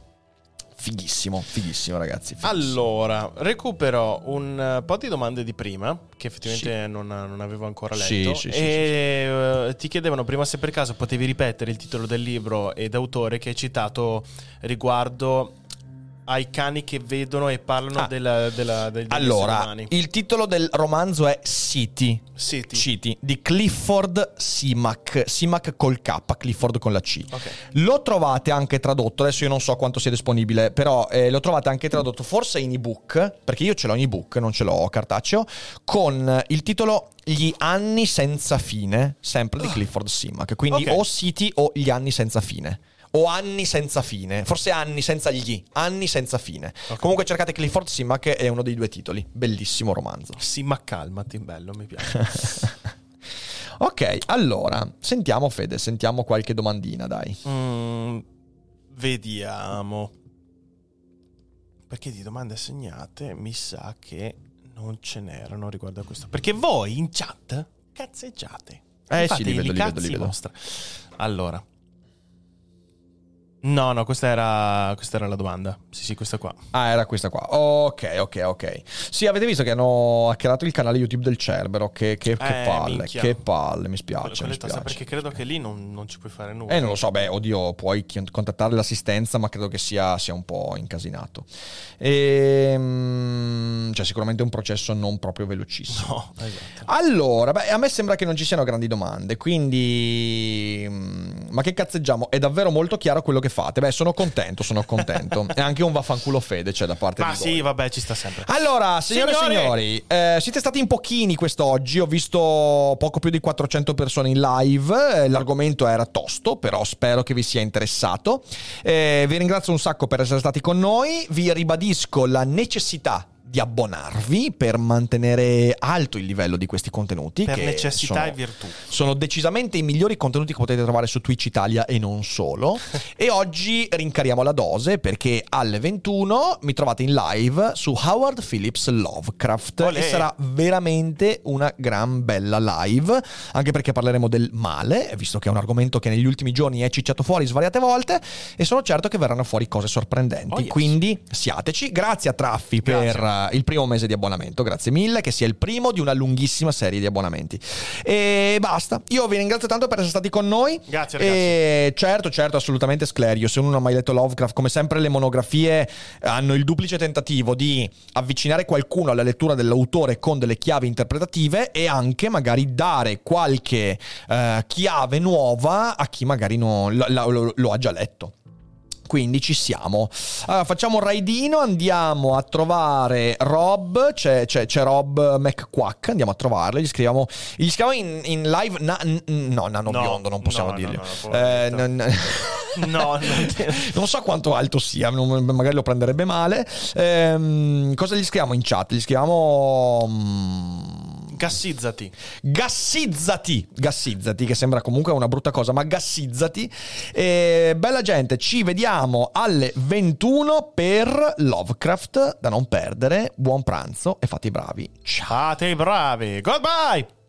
Fighissimo ragazzi. Allora, recupero un po' di domande di prima che effettivamente non avevo ancora letto. Sì. Ti chiedevano prima se per caso potevi ripetere il titolo del libro e d'autore che hai citato riguardo ai cani che vedono e parlano degli umani. Il titolo del romanzo è City di Clifford Simak col K, Clifford con la C. Okay. Lo trovate anche tradotto, adesso io non so quanto sia disponibile, però lo trovate anche tradotto forse in ebook, perché io ce l'ho in ebook, non ce l'ho cartaceo, con il titolo Gli anni senza fine, sempre di Clifford Simak, quindi o City o Gli anni senza fine. O anni senza fine, forse anni senza gli, anni senza fine. Okay. Comunque cercate Clifford Simak, è uno dei due titoli. Bellissimo romanzo. Simak, calmati, bello, mi piace. Ok, allora, sentiamo Fede, sentiamo qualche domandina, dai. Vediamo. Perché di domande assegnate mi sa che non ce n'erano riguardo a questo. Perché voi in chat cazzeggiate. Infatti, sì, li vedo. Allora. No, questa era la domanda. Sì, questa qua. Ah, era questa qua. Ok. Sì, avete visto che hanno hackerato il canale YouTube del Cerbero. Che palle, mi spiace. Perché credo che lì non ci puoi fare nulla. Non lo so, puoi contattare l'assistenza, ma credo che sia un po' incasinato. Cioè, sicuramente un processo non proprio velocissimo. No, esatto. Allora, a me sembra che non ci siano grandi domande, quindi... Ma che cazzeggiamo? È davvero molto chiaro quello che fate. Sono contento. E anche un vaffanculo Fede c'è da parte di voi. Ma sì, vabbè, ci sta sempre. Allora, signore e signori, siete stati in pochini quest'oggi. Ho visto poco più di 400 persone in live. L'argomento era tosto, però spero che vi sia interessato. Vi ringrazio un sacco per essere stati con noi. Vi ribadisco la necessità di abbonarvi per mantenere alto il livello di questi contenuti. Per necessità e virtù. Sono decisamente i migliori contenuti che potete trovare su Twitch Italia e non solo. E oggi rincariamo la dose perché alle 21 mi trovate in live su Howard Phillips Lovecraft. Olè. E sarà veramente una gran bella live, anche perché parleremo del male, visto che è un argomento che negli ultimi giorni è cicciato fuori svariate volte e sono certo che verranno fuori cose sorprendenti. Oh, yes. Quindi siateci. Grazie a Traffi per il primo mese di abbonamento, grazie mille, che sia il primo di una lunghissima serie di abbonamenti. E basta, io vi ringrazio tanto per essere stati con noi. Grazie ragazzi. E certo, assolutamente Sclerio, se uno non ha mai letto Lovecraft, come sempre le monografie hanno il duplice tentativo di avvicinare qualcuno alla lettura dell'autore con delle chiavi interpretative e anche magari dare qualche chiave nuova a chi magari non lo ha già letto. Quindi ci siamo. Allora, facciamo un raidino, andiamo a trovare Rob, c'è Rob McQuack, andiamo a trovarlo, gli scriviamo in live, nano biondo, non possiamo dirgli. Non so quanto alto sia, magari lo prenderebbe male. Cosa gli scriviamo in chat? Gli scriviamo... Gassizzati, che sembra comunque una brutta cosa, ma gassizzati. Bella gente, ci vediamo alle 21 per Lovecraft, da non perdere. Buon pranzo e fate i bravi. Ciao. Fate i bravi. Goodbye.